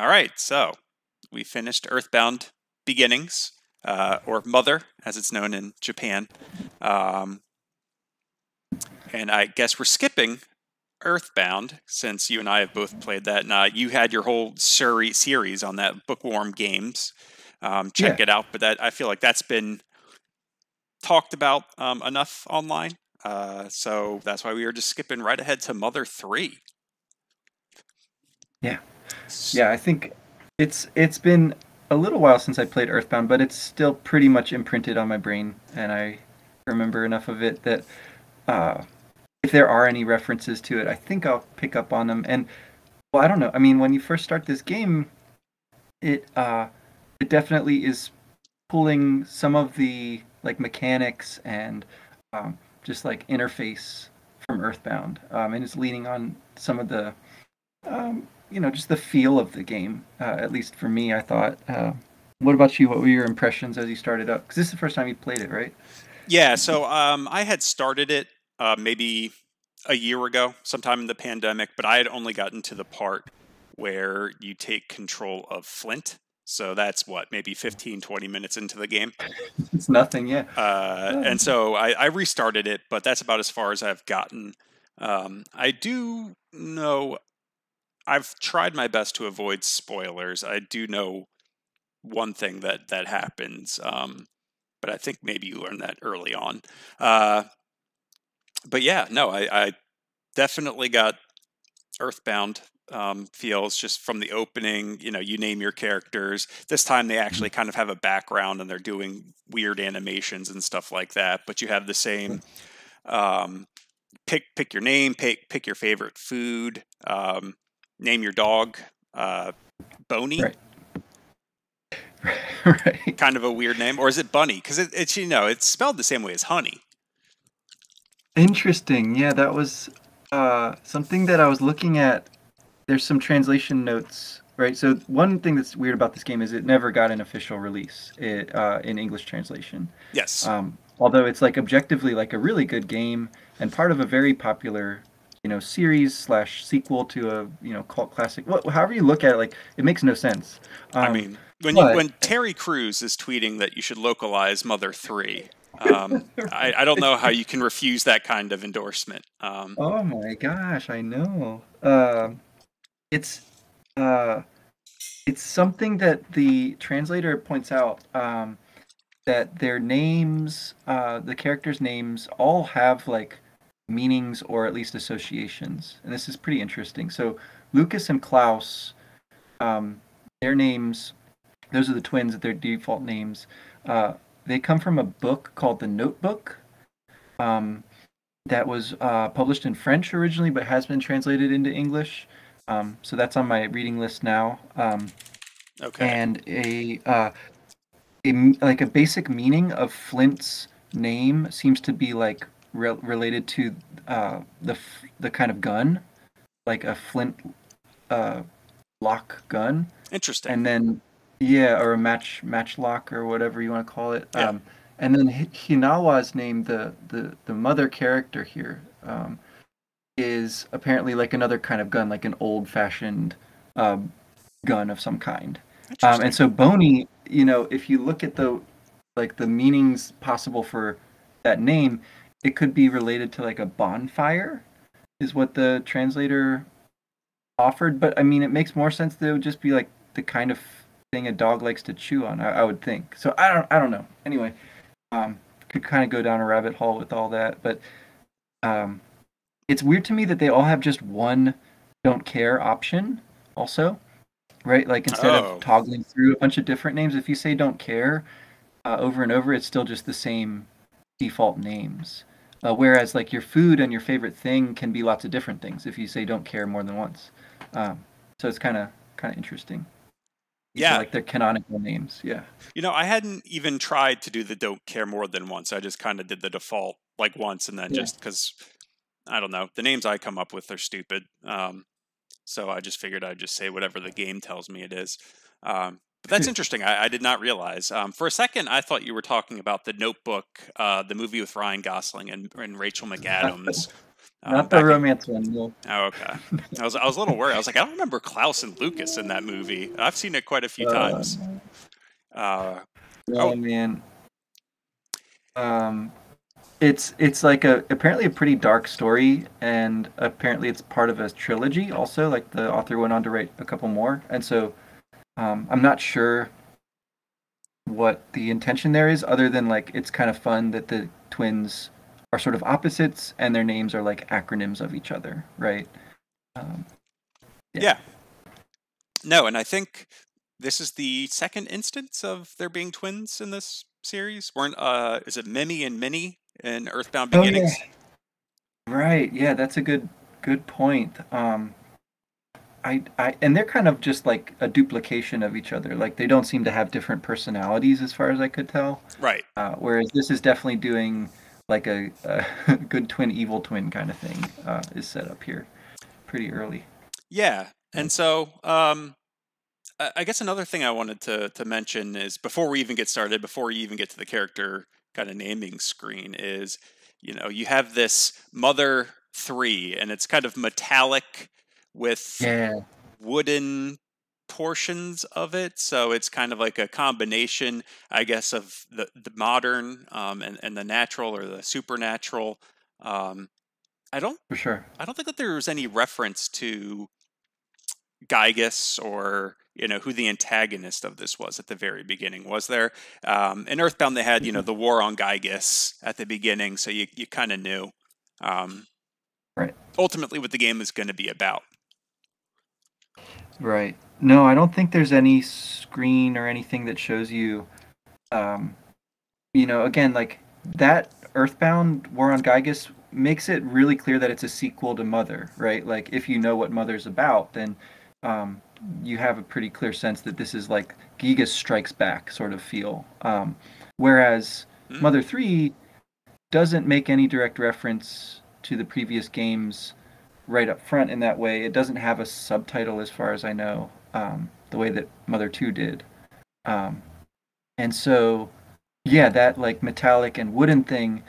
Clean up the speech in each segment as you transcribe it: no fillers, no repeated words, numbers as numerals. All right, so we finished Earthbound Beginnings, or Mother, as it's known in Japan. And I guess we're skipping Earthbound, since you and I have both played that. And you had your whole series on that Bookworm Games. Check it out. But that, I feel like that's been talked about enough online. So that's why we were just skipping right ahead to Mother 3. Yeah. Yeah, I think it's been a little while since I played Earthbound, but it's still pretty much imprinted on my brain, and I remember enough of it that if there are any references to it, I think I'll pick up on them. And, well, I don't know. I mean, when you first start this game, it definitely is pulling some of the, like, mechanics and just, like, interface from Earthbound, and it's leaning on some of the... you know, just the feel of the game, at least for me, I thought. What about you? What were your impressions as you started up? Because this is the first time you played it, right? Yeah, so I had started it maybe a year ago, sometime in the pandemic, but I had only gotten to the part where you take control of Flint. So that's what, maybe 15, 20 minutes into the game? It's nothing, yeah. And so I restarted it, but that's about as far as I've gotten. I do know... I've tried my best to avoid spoilers. I do know one thing that happens, but I think maybe you learned that early on. But yeah, no, I definitely got Earthbound feels just from the opening. You know, you name your characters. This time they actually kind of have a background and they're doing weird animations and stuff like that. But you have the same... pick your name, pick your favorite food... name your dog, Boney. Right. Right. Kind of a weird name. Or is it Bunny? Because it's, you know, it's spelled the same way as honey. Interesting. Yeah, that was something that I was looking at. There's some translation notes, right? So one thing that's weird about this game is it never got an official release in English translation. Yes. Although it's, like, objectively, like, a really good game and part of a very popular... you know, series / sequel to a, you know, cult classic. Well, however you look at it, like, it makes no sense. I mean, when Terry Crews is tweeting that you should localize Mother 3, right. I don't know how you can refuse that kind of endorsement. Oh my gosh, I know. It's something that the translator points out, that their names, the characters' names, all have, like, meanings or at least associations, and this is pretty interesting. So Lucas and Klaus, their names, those are the twins at their default names. They come from a book called The Notebook, that was published in French originally but has been translated into English. So that's on my reading list now. Okay. And a basic meaning of Flint's name seems to be like related to the kind of gun, like a flint lock gun. Interesting. And then, yeah, or a matchlock or whatever you want to call it. Yeah. And then Hinawa's name, the mother character here, is apparently like another kind of gun, like an old-fashioned gun of some kind. And so Boney, you know, if you look at the meanings possible for that name, it could be related to, like, a bonfire, is what the translator offered. But, I mean, it makes more sense that it would just be, like, the kind of thing a dog likes to chew on, I would think. So I don't know. Anyway, could kind of go down a rabbit hole with all that. But it's weird to me that they all have just one don't care option also, right? Like, instead of toggling through a bunch of different names, if you say don't care over and over, it's still just the same default names. Whereas, like, your food and your favorite thing can be lots of different things if you say don't care more than once. So it's kind of interesting. Yeah. So, like, they're canonical names. Yeah. You know, I hadn't even tried to do the don't care more than once. I just kind of did the default, like, once, and then just because, I don't know, the names I come up with are stupid. So I just figured I'd just say whatever the game tells me it is. But that's interesting. I did not realize. For a second, I thought you were talking about The Notebook, the movie with Ryan Gosling and Rachel McAdams, Not the romance one, no. Oh, okay. I was a little worried. I was like, I don't remember Klaus and Lucas in that movie. I've seen it quite a few times. Oh man. It's like apparently a pretty dark story, and apparently it's part of a trilogy also, like the author went on to write a couple more. And so I'm not sure what the intention there is, other than like it's kind of fun that the twins are sort of opposites and their names are like acronyms of each other, right? Yeah. No, and I think this is the second instance of there being twins in this series. Or is it Mimi and Minnie in Earthbound Beginnings? Yeah. Right. Yeah, that's a good point. And they're kind of just like a duplication of each other. Like they don't seem to have different personalities, as far as I could tell. Right. Whereas this is definitely doing like a good twin, evil twin kind of thing is set up here pretty early. Yeah. And so I guess another thing I wanted to mention is, before we even get started, before you even get to the character kind of naming screen, is, you know, you have this Mother 3, and it's kind of metallic with wooden portions of it, so it's kind of like a combination, I guess, of the modern and the natural or the supernatural. I don't think that there was any reference to Gygas, or you know, who the antagonist of this was at the very beginning, was there? In Earthbound they had, you know, the war on Gygas at the beginning, so you kind of knew right ultimately what the game is going to be about. Right. No, I don't think there's any screen or anything that shows you, you know, again, like that Earthbound War on Gygas makes it really clear that it's a sequel to Mother, right? Like, if you know what Mother's about, then you have a pretty clear sense that this is like Gygas Strikes Back sort of feel. Whereas Mother 3 doesn't make any direct reference to the previous games right up front in that way. It doesn't have a subtitle, as far as I know, the way that Mother 2 did. And so, yeah, that like metallic and wooden thing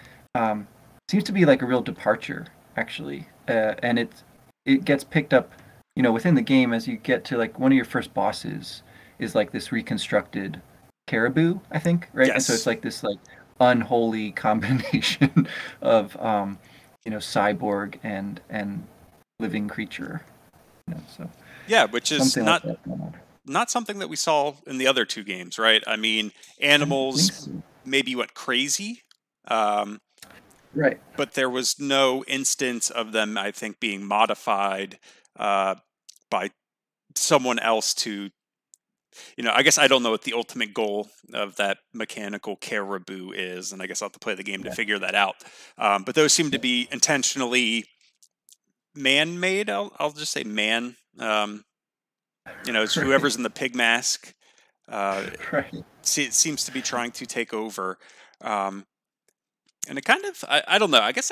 seems to be like a real departure, actually. And it gets picked up, you know, within the game as you get to like one of your first bosses is like this reconstructed caribou, I think, right? Yes. And so it's like this like unholy combination of, you know, cyborg and living creature. You know, so. Yeah, which is not something that we saw in the other two games, right? I mean, animals maybe went crazy. Right. But there was no instance of them, I think, being modified by someone else to, you know, I guess I don't know what the ultimate goal of that mechanical caribou is, and I guess I'll have to play the game to figure that out. But those seem to be intentionally man-made. I'll just say man. You know, it's whoever's in the pig mask it seems to be trying to take over. And it kind of, I don't know, I guess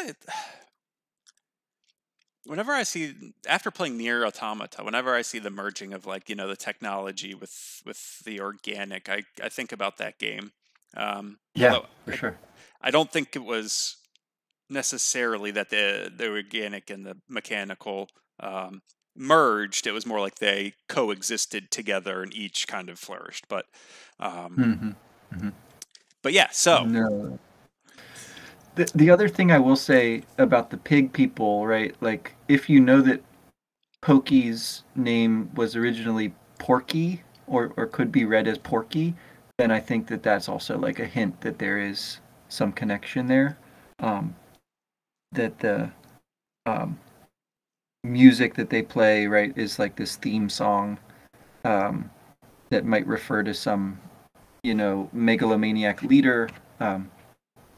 whenever I see, after playing Nier Automata, whenever I see the merging of, like, you know, the technology with the organic, I think about that game. I don't think it was necessarily that the organic and the mechanical merged. It was more like they coexisted together and each kind of flourished. But, but yeah, so. No. The other thing I will say about the pig people, right? Like, if you know that Pokey's name was originally Porky, or could be read as Porky, then I think that that's also like a hint that there is some connection there. That the music that they play, right, is like this theme song that might refer to some, you know, megalomaniac leader.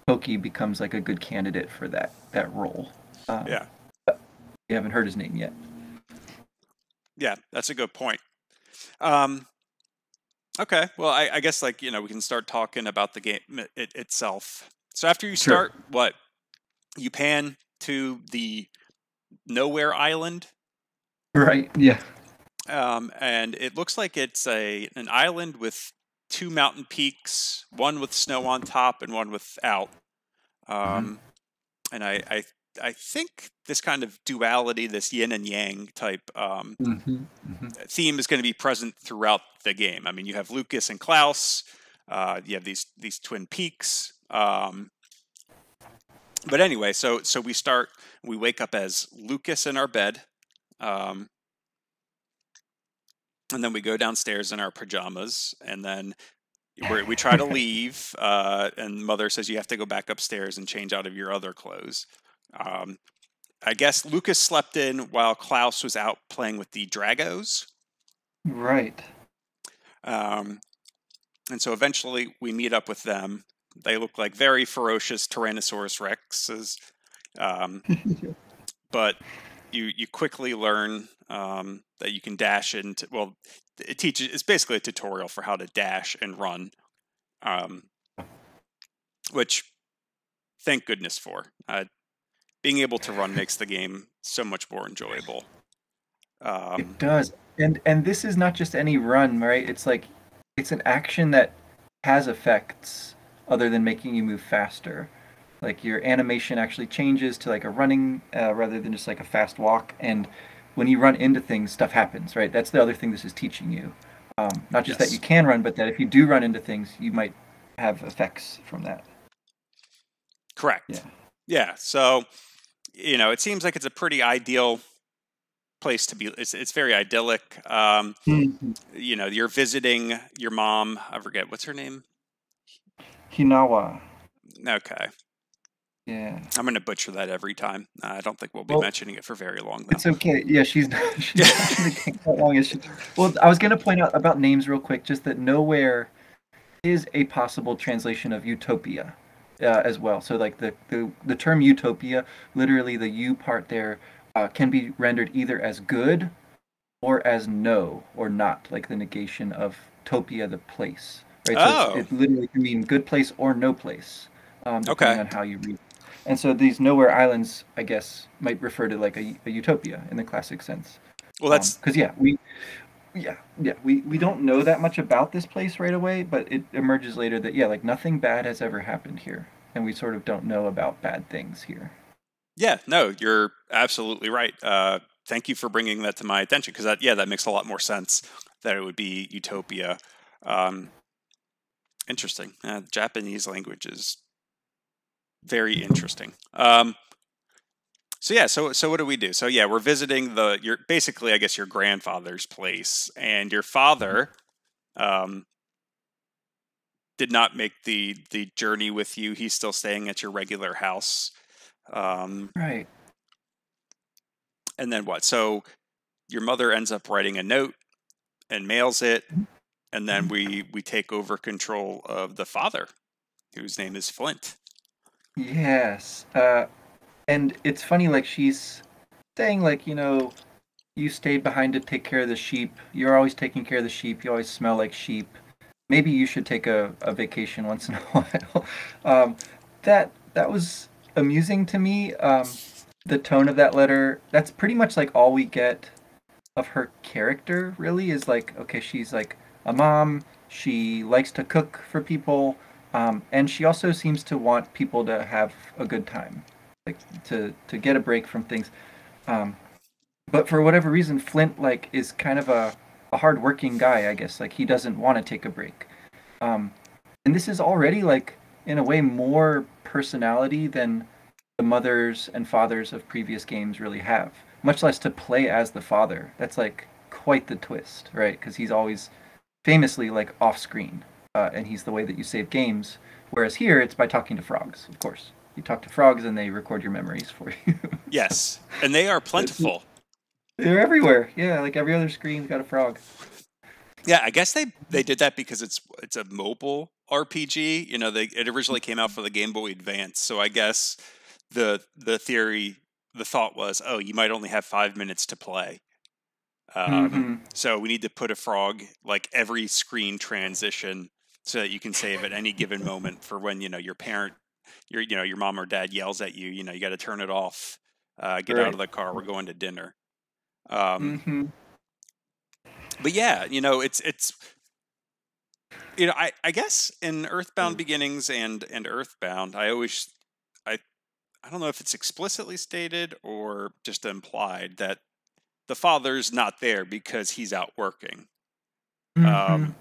Pokey becomes like a good candidate for that role. We haven't heard his name yet. Yeah, that's a good point. Okay, well, I guess, like, you know, we can start talking about the game itself. So after you start, you pan to the Nowhere Island, right? Yeah. And it looks like it's an island with two mountain peaks, one with snow on top and one without. And I I think this kind of duality, this yin and yang type theme is going to be present throughout the game. I mean, you have Lucas and Klaus, you have these twin peaks. But anyway, so we wake up as Lucas in our bed. And then we go downstairs in our pajamas, and then we try to leave. And Mother says, you have to go back upstairs and change out of your other clothes. I guess Lucas slept in while Klaus was out playing with the Dragos. Right. And so eventually we meet up with them. They look like very ferocious Tyrannosaurus Rexes. But you quickly learn that you can dash into, well, it's basically a tutorial for how to dash and run, which thank goodness for. Being able to run makes the game so much more enjoyable. It does. And this is not just any run, right? It's like, it's an action that has effects other than making you move faster. Like your animation actually changes to like a running rather than just like a fast walk. And when you run into things, stuff happens, right? That's the other thing this is teaching you. Not just that you can run, but that if you do run into things, you might have effects from that. Correct. Yeah. So, you know, it seems like it's a pretty ideal place to be. It's very idyllic. You know, you're visiting your mom. I forget, what's her name? Hinawa. Okay. Yeah. I'm going to butcher that every time. I don't think we'll be mentioning it for very long, though. It's okay. Yeah, she's not that long. Well, I was going to point out about names real quick, just that Nowhere is a possible translation of Utopia as well. So, like, the term Utopia, literally the U part there, can be rendered either as good or as no or not, like the negation of topia, the place. Right? So it literally can mean good place or no place, depending on how you read. And so these Nowhere Islands, I guess, might refer to like a utopia in the classic sense. Well, that's because we don't know that much about this place right away, but it emerges later that like nothing bad has ever happened here, and we sort of don't know about bad things here. Yeah, no, you're absolutely right. Thank you for bringing that to my attention, because that makes a lot more sense that it would be utopia. Interesting. The Japanese language is very interesting. So what do we do? So we're visiting your basically, I guess, your grandfather's place, and your father did not make the journey with you. He's still staying at your regular house. Right. And then what? So your mother ends up writing a note and mails it, and then we take over control of the father, whose name is Flint. Yes. And it's funny, like, she's saying, like, you know, you stayed behind to take care of the sheep. You're always taking care of the sheep. You always smell like sheep. Maybe you should take a vacation once in a while. That was amusing to me. The tone of that letter, that's pretty much, like, all we get of her character, really, is, like, okay, she's, like, a mom. She likes to cook for people. And she also seems to want people to have a good time, like to get a break from things. But for whatever reason, Flint, like, is kind of a hardworking guy, I guess. Like, he doesn't want to take a break. And this is already, like, in a way, more personality than the mothers and fathers of previous games really have. Much less to play as the father. That's, like, quite the twist, right? Because he's always famously, like, off-screen. And he's the way that you save games, whereas here it's by talking to frogs. Of course, you talk to frogs and they record your memories for you. Yes, and they are plentiful. They're everywhere. Yeah, like every other screen's got a frog. Yeah, I guess they did that because it's a mobile RPG. You know, it originally came out for the Game Boy Advance, so I guess the thought was, you might only have 5 minutes to play. So we need to put a frog, like, every screen transition, so that you can save at any given moment for when, you know, your parent, your mom or dad yells at you, you know, you got to turn it off, get out of the car, we're going to dinner. But yeah, you know, it's, you know, I guess in Earthbound Beginnings and Earthbound, I always, I, I don't know if it's explicitly stated or just implied that the father's not there because he's out working. Mm-hmm.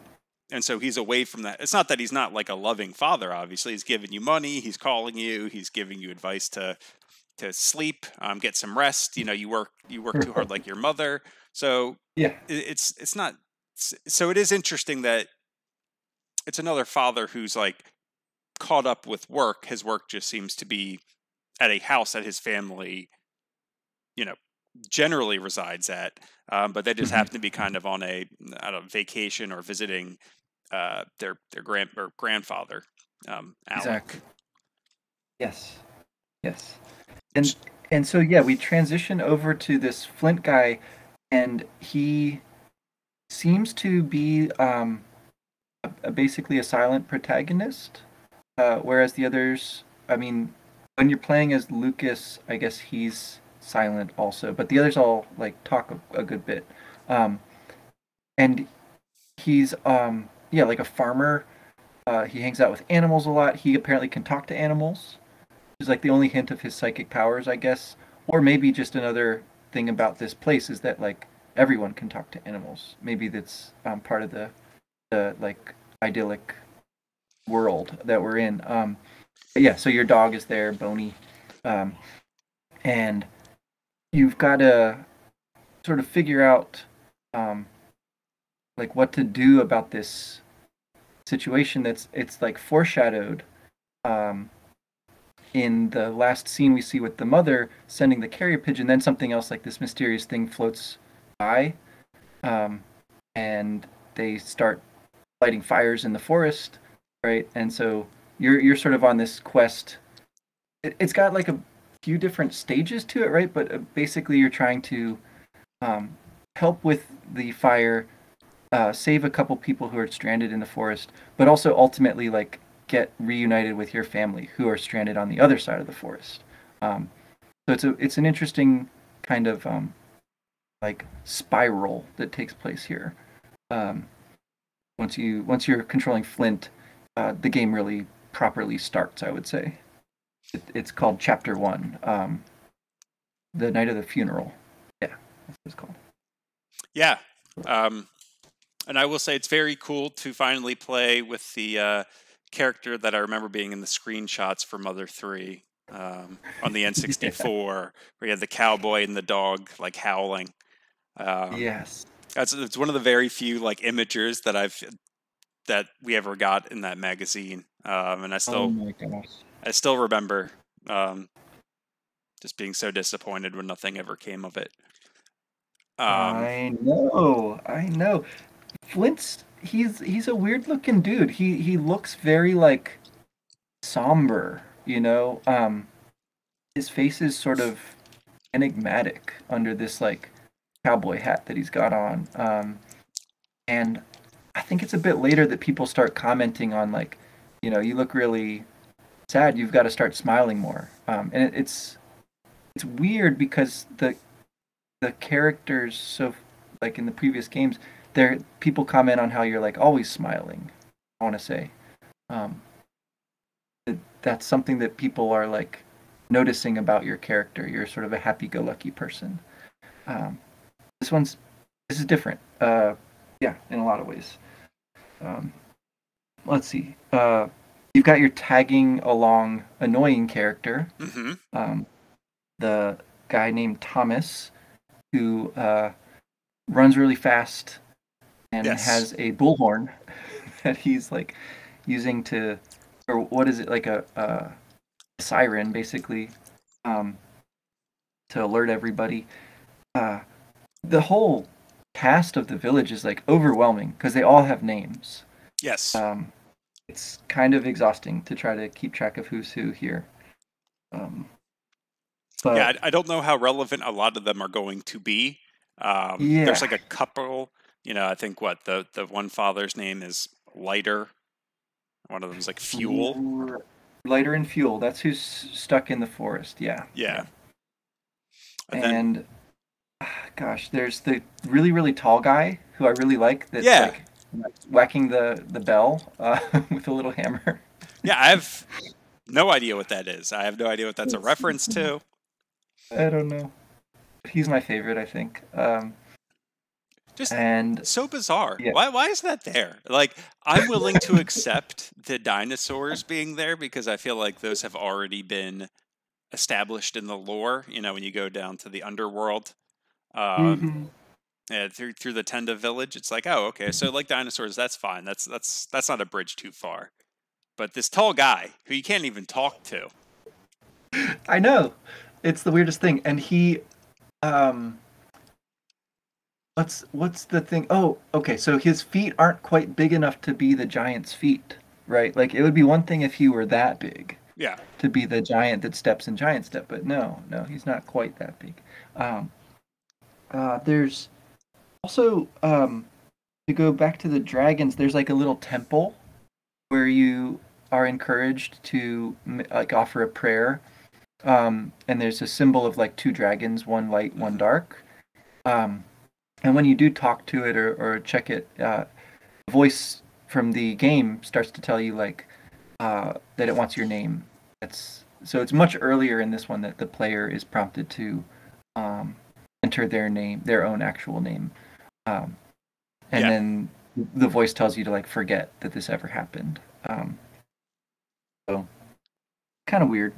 And so he's away from that. It's not that he's not like a loving father, obviously. He's giving you money. He's calling you. He's giving you advice to sleep, get some rest. You know, you work too hard like your mother. So yeah, it's not. So it is interesting that it's another father who's like caught up with work. His work just seems to be at a house that his family, you know, generally resides at, but they just happen to be kind of on a, I don't know, vacation or visiting their grandfather, Alec. Exactly. Yes, yes, and so yeah, we transition over to this Flint guy, and he seems to be basically a silent protagonist, whereas the others, I mean, when you're playing as Lucas, I guess he's silent also, but the others all like talk a good bit, and he's like a farmer. He hangs out with animals a lot. He apparently can talk to animals, which is like the only hint of his psychic powers, I guess, or maybe just another thing about this place is that like everyone can talk to animals. Maybe that's part of the like idyllic world that we're in. Yeah, so your dog is there, Boney, and you've got to sort of figure out, like what to do about this situation. It's like foreshadowed, in the last scene we see with the mother sending the carrier pigeon. Then something else like this mysterious thing floats by, and they start lighting fires in the forest, right? And so you're sort of on this quest. It's got like a few different stages to it, right? But basically you're trying to help with the fire, save a couple people who are stranded in the forest, but also ultimately like get reunited with your family who are stranded on the other side of the forest. So it's an interesting kind of like spiral that takes place here. Once you're controlling Flint, the game really properly starts, I would say. It's called Chapter 1, The Night of the Funeral. Yeah, that's what it's called. Yeah, and I will say it's very cool to finally play with the character that I remember being in the screenshots for Mother 3 on the N64, yeah, where you had the cowboy and the dog like howling. Yes. It's one of the very few like imagers that we ever got in that magazine, and I still... Oh my gosh. I still remember just being so disappointed when nothing ever came of it. I know. Flint's he's a weird looking dude. He looks very like somber, you know. His face is sort of enigmatic under this like cowboy hat that he's got on. And I think it's a bit later that people start commenting on like, you know, you look really sad, you've got to start smiling more, and it's weird because the characters, so like in the previous games, there people comment on how you're like always smiling. I want to say that's something that people are like noticing about your character. You're sort of a happy-go-lucky person. This is different, yeah, in a lot of ways. Let's see. You've got your tagging along annoying character, mm-hmm. The guy named Thomas, who runs really fast and yes. has a bullhorn that he's like using to, or what is it, like a siren basically, to alert everybody. The whole cast of the village is like overwhelming because they all have names. Yes. It's kind of exhausting to try to keep track of who's who here. But yeah, I don't know how relevant a lot of them are going to be. Yeah. There's like a couple, you know, I think what, the one father's name is Lighter. One of them is like Fuel. Lighter and Fuel, that's who's stuck in the forest, yeah. Yeah. And gosh, there's the really, really tall guy who I really like. That's yeah. Like, whacking the bell with a little hammer. Yeah, I've No idea what that is. I have no idea what that's a reference to. I don't know. He's my favorite, I think. Just and so bizarre. Yeah. Why is that there? Like, I'm willing to accept the dinosaurs being there because I feel like those have already been established in the lore. You know, when you go down to the underworld, yeah, through the Tenda village, it's like, oh, okay, so like dinosaurs, that's fine. That's not a bridge too far. But this tall guy who you can't even talk to. I know. It's the weirdest thing. And he, what's the thing? Oh, okay. So his feet aren't quite big enough to be the giant's feet, right? Like, it would be one thing if he were that big. Yeah. To be the giant that steps in giant step, but no, he's not quite that big. There's also, to go back to the dragons, there's like a little temple where you are encouraged to like offer a prayer. And there's a symbol of like two dragons, one light, one dark. And when you do talk to it or check it, a voice from the game starts to tell you like that it wants your name. So it's much earlier in this one that the player is prompted to enter their name, their own actual name. Then the voice tells you to like forget that this ever happened. So kind of weird.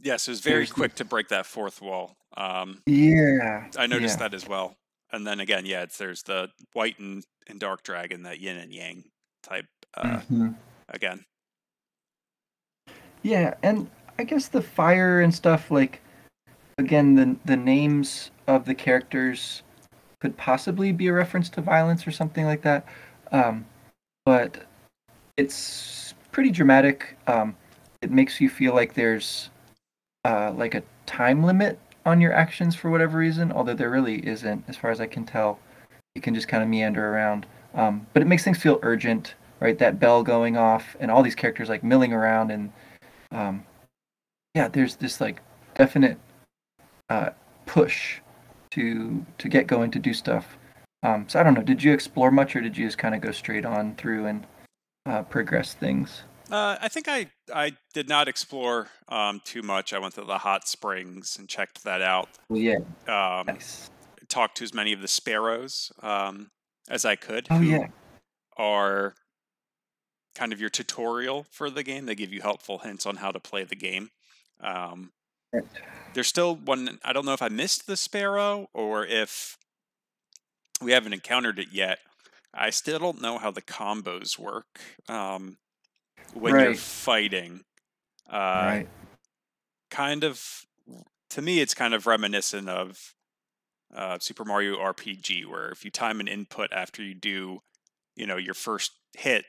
Yes, it was very quick to break that fourth wall. I noticed that as well. And then again, there's the white and dark dragon, that yin and yang type again. Yeah, and I guess the fire and stuff, like, again, the names of the characters could possibly be a reference to violence or something like that. But it's pretty dramatic. It makes you feel like there's like a time limit on your actions for whatever reason, although there really isn't, as far as I can tell. You can just kind of meander around. But it makes things feel urgent, right? That bell going off and all these characters like milling around, and there's this like definite push to get going, to do stuff. So I don't know, did you explore much, or did you just kind of go straight on through and progress things? I think I did not explore too much. I went to the hot springs and checked that out. Yeah. Nice. Talked to as many of the sparrows as I could. Oh, who are kind of your tutorial for the game. They give you helpful hints on how to play the game. Right. There's still one. I don't know if I missed the sparrow or if we haven't encountered it yet. I still don't know how the combos work. When you're fighting. Kind of, to me, it's kind of reminiscent of Super Mario RPG, where if you time an input after you do, your first hit,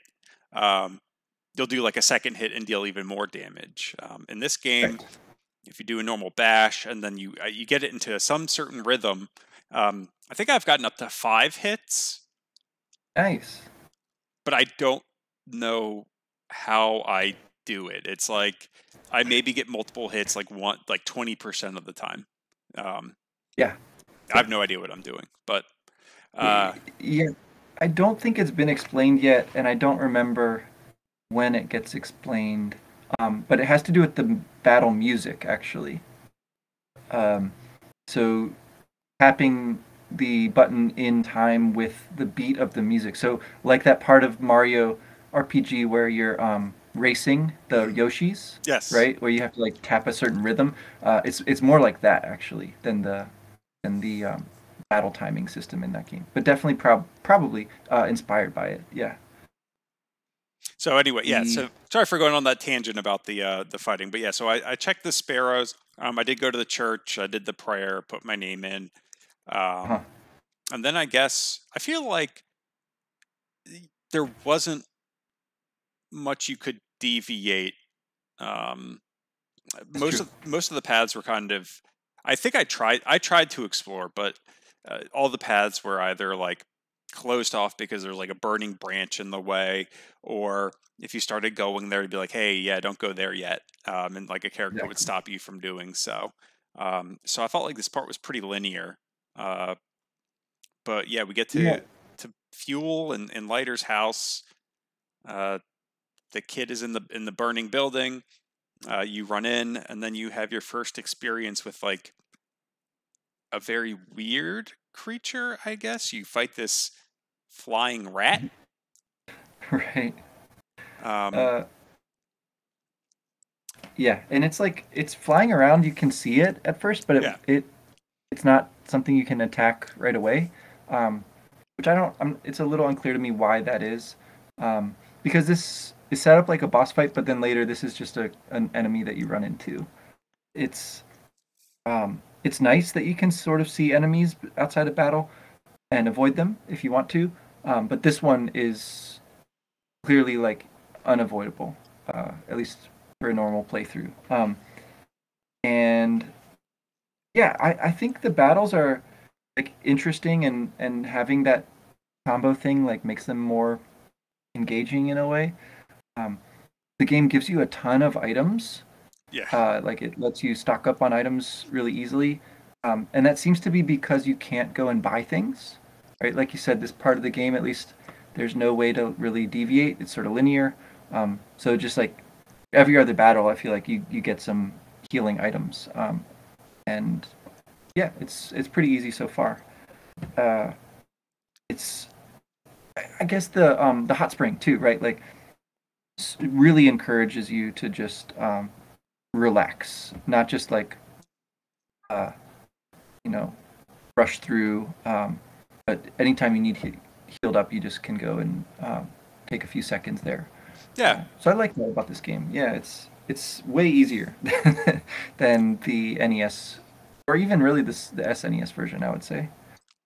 you'll do like a second hit and deal even more damage. In this game, if you do a normal bash and then you get it into some certain rhythm, I think I've gotten up to 5 hits. Nice. But I don't know how I do it. It's like I maybe get multiple hits, like 20% of the time. I have no idea what I'm doing, but I don't think it's been explained yet, and I don't remember when it gets explained. But it has to do with the battle music, actually. So tapping the button in time with the beat of the music. So like that part of Mario RPG where you're racing the Yoshis, right, where you have to like tap a certain rhythm. It's more like that actually than the battle timing system in that game, but definitely probably inspired by it. Yeah. So anyway, so sorry for going on that tangent about the fighting, but so I checked the sparrows. I did go to the church. I did the prayer, put my name in, and then I guess I feel like there wasn't much you could deviate. Most of the paths were kind of, I think I tried to explore, but all the paths were either like closed off because there's like a burning branch in the way, or if you started going there, it'd be like, hey, don't go there yet, and like a character would stop you from doing so. So I felt like this part was pretty linear, but we get to Fuel and Lighter's house. the kid is in the burning building. You run in, and then you have your first experience with like a very weird creature, I guess. You fight this flying rat. Right. Yeah, and it's like it's flying around. You can see it at first, but it's not something you can attack right away. Which I don't. It's a little unclear to me why that is, because this is set up like a boss fight, but then later this is just an enemy that you run into. It's nice that you can sort of see enemies outside of battle and avoid them if you want to, but this one is clearly like unavoidable, at least for a normal playthrough. And yeah, I think the battles are like interesting, and having that combo thing like makes them more engaging in a way. The game gives you a ton of items. Yeah. Like it lets you stock up on items really easily. And that seems to be because you can't go and buy things, right? Like you said, this part of the game, at least, there's no way to really deviate. It's sort of linear. So just like every other battle, I feel like you get some healing items. And yeah, it's pretty easy so far. It's, I guess the hot spring too, right? Like, really encourages you to just relax, not just like rush through, but anytime you need healed up, you just can go and take a few seconds there. Yeah, so I like that about this game. Yeah, it's way easier than the NES, or even really the SNES version, I would say, at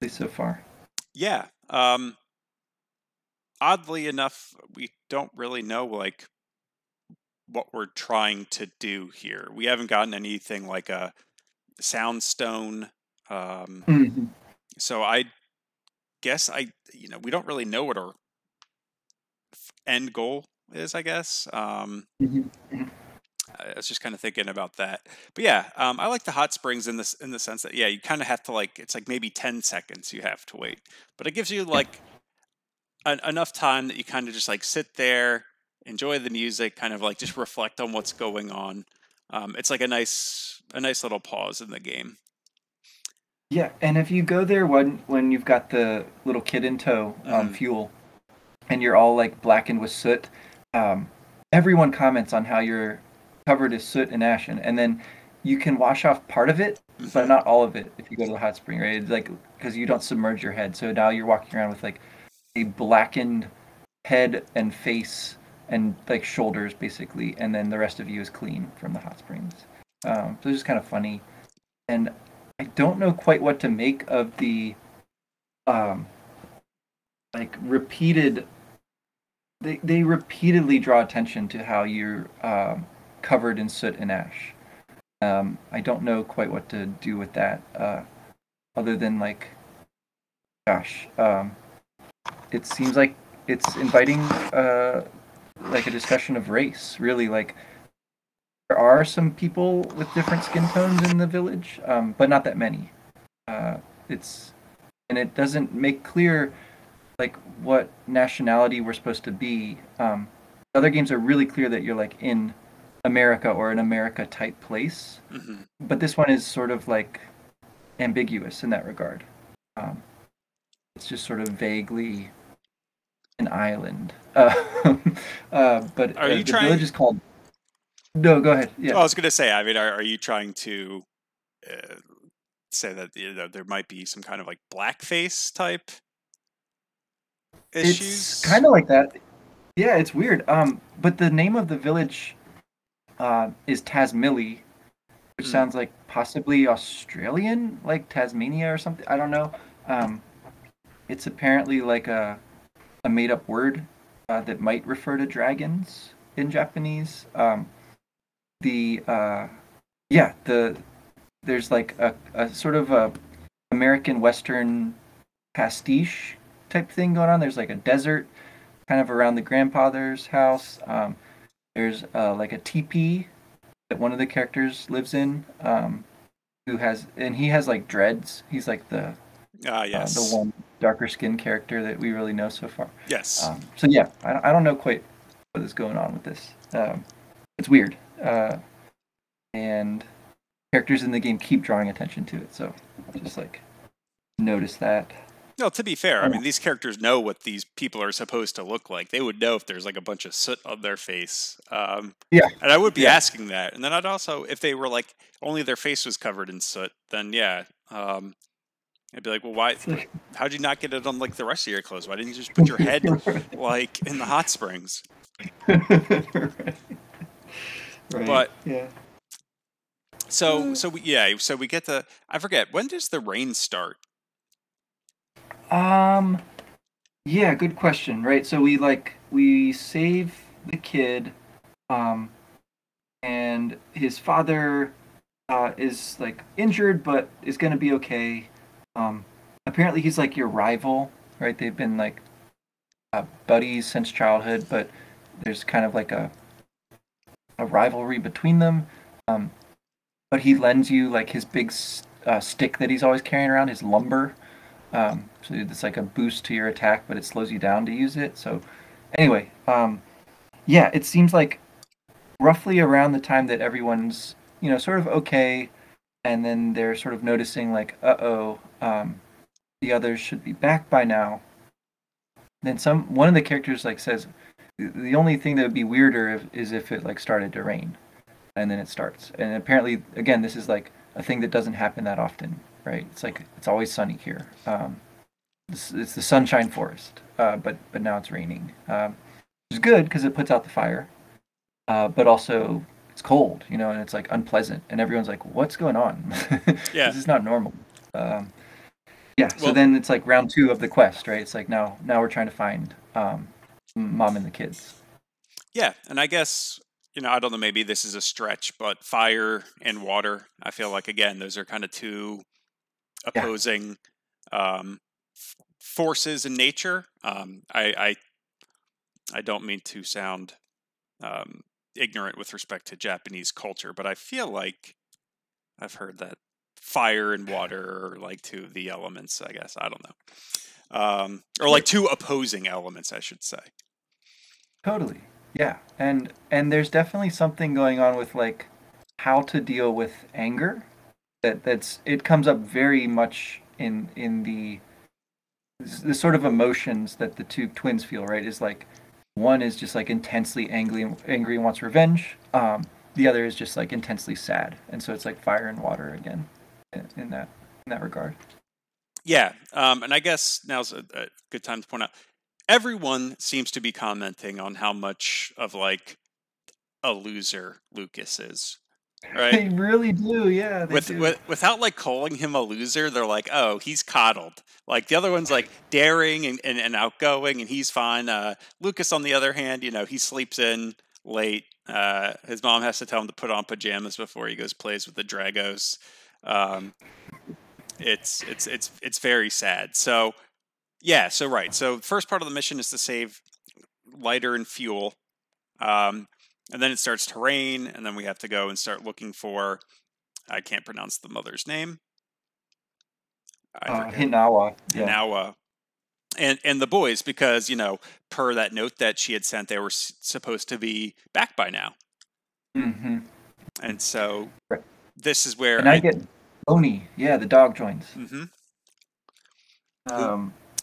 least so far. Yeah. Oddly enough, we don't really know like what we're trying to do here. We haven't gotten anything like a soundstone. Mm-hmm. So I guess we don't really know what our end goal is, I guess. Mm-hmm. I was just kind of thinking about that, but yeah, I like the hot springs in the sense that, yeah, you kind of have to like, it's like maybe 10 seconds you have to wait, but it gives you like enough time that you kind of just like sit there, enjoy the music, kind of like just reflect on what's going on. It's like a nice little pause in the game. Yeah, and if you go there when you've got the little kid in tow, Fuel, and you're all like blackened with soot, everyone comments on how you're covered in soot and ash, and then you can wash off part of it, but not all of it if you go to the hot spring, right? It's like because you don't submerge your head, so now you're walking around with like a blackened head and face and like shoulders basically, and then the rest of you is clean from the hot springs. So it's just kind of funny, and I don't know quite what to make of the like repeated. They repeatedly draw attention to how you're covered in soot and ash. I don't know quite what to do with that, other than like, gosh. It seems like it's inviting like a discussion of race, really. Like, there are some people with different skin tones in the village, but not that many. It doesn't make clear like what nationality we're supposed to be. Other games are really clear that you're like in America or an America type place, mm-hmm. but this one is sort of like ambiguous in that regard. It's just sort of vaguely an island. But the village is called... No, go ahead. Yeah. Well, I was going to say, I mean, are you trying to say that, you know, there might be some kind of like blackface type issues? It's kind of like that. Yeah, it's weird. But the name of the village is Tazmily, which sounds like possibly Australian, like Tasmania or something. I don't know. It's apparently like a made-up word that might refer to dragons in Japanese. There's like a sort of a American Western pastiche type thing going on. There's like a desert kind of around the grandfather's house. There's like a teepee that one of the characters lives in, who has like dreads. He's like the yes, the one darker skinned character that we really know so far. Yes. So yeah, I don't know quite what is going on with this. It's weird. And characters in the game keep drawing attention to it, so just like notice that. No, to be fair, I mean, these characters know what these people are supposed to look like. They would know if there's like a bunch of soot on their face. Yeah. And I would be asking that. And then I'd also, if they were like, only their face was covered in soot, then yeah. I'd be like, well, why, how'd you not get it on like the rest of your clothes? Why didn't you just put your head like in the hot springs? Right. But yeah. So we, yeah, so we get the, I forget, when does the rain start? Yeah, good question, right? So we like, we save the kid, and his father, is like injured, but is going to be okay. Apparently he's like your rival, right? They've been like, buddies since childhood, but there's kind of like a rivalry between them. But he lends you like his big, stick that he's always carrying around, his lumber. So it's like a boost to your attack, but it slows you down to use it. So anyway, yeah, it seems like roughly around the time that everyone's, you know, sort of okay. And then they're sort of noticing like, uh-oh, the others should be back by now. Then one of the characters like says, the only thing that would be weirder is if it like started to rain, and then it starts. And apparently, again, this is like a thing that doesn't happen that often. Right, it's like it's always sunny here. It's the Sunshine Forest, but now it's raining. It's good because it puts out the fire, but also it's cold, you know, and it's like unpleasant, and everyone's like, "What's going on? Yeah, this is not normal." Yeah. Well, so then it's like round two of the quest, right? It's like now we're trying to find mom and the kids. Yeah, and I guess. You know, I don't know, maybe this is a stretch, but fire and water, I feel like, again, those are kind of two opposing forces in nature. I don't mean to sound ignorant with respect to Japanese culture, but I feel like I've heard that fire and water are like two of the elements, I guess. I don't know. Or like two opposing elements, I should say. Totally. Yeah, and there's definitely something going on with like how to deal with anger. It comes up very much in the sort of emotions that the two twins feel. Right, is like one is just like intensely angry and wants revenge. The other is just like intensely sad, and so it's like fire and water again in that regard. Yeah, and I guess now's a good time to point out. Everyone seems to be commenting on how much of like a loser Lucas is, right? They really do, yeah. Without like calling him a loser, they're like, "Oh, he's coddled." Like the other one's like daring and outgoing, and he's fine. Lucas, on the other hand, you know, he sleeps in late. His mom has to tell him to put on pajamas before he goes plays with the Dragos. It's very sad. So. Yeah, so right. So first part of the mission is to save Lighter and Fuel. And then it starts to rain, and then we have to go and start looking for... I can't pronounce the mother's name. Hinawa. Yeah. Hinawa. And the boys, because, you know, per that note that she had sent, they were supposed to be back by now. Mm-hmm. And so this is where... And I get Boney. Yeah, the dog joins. Mm-hmm.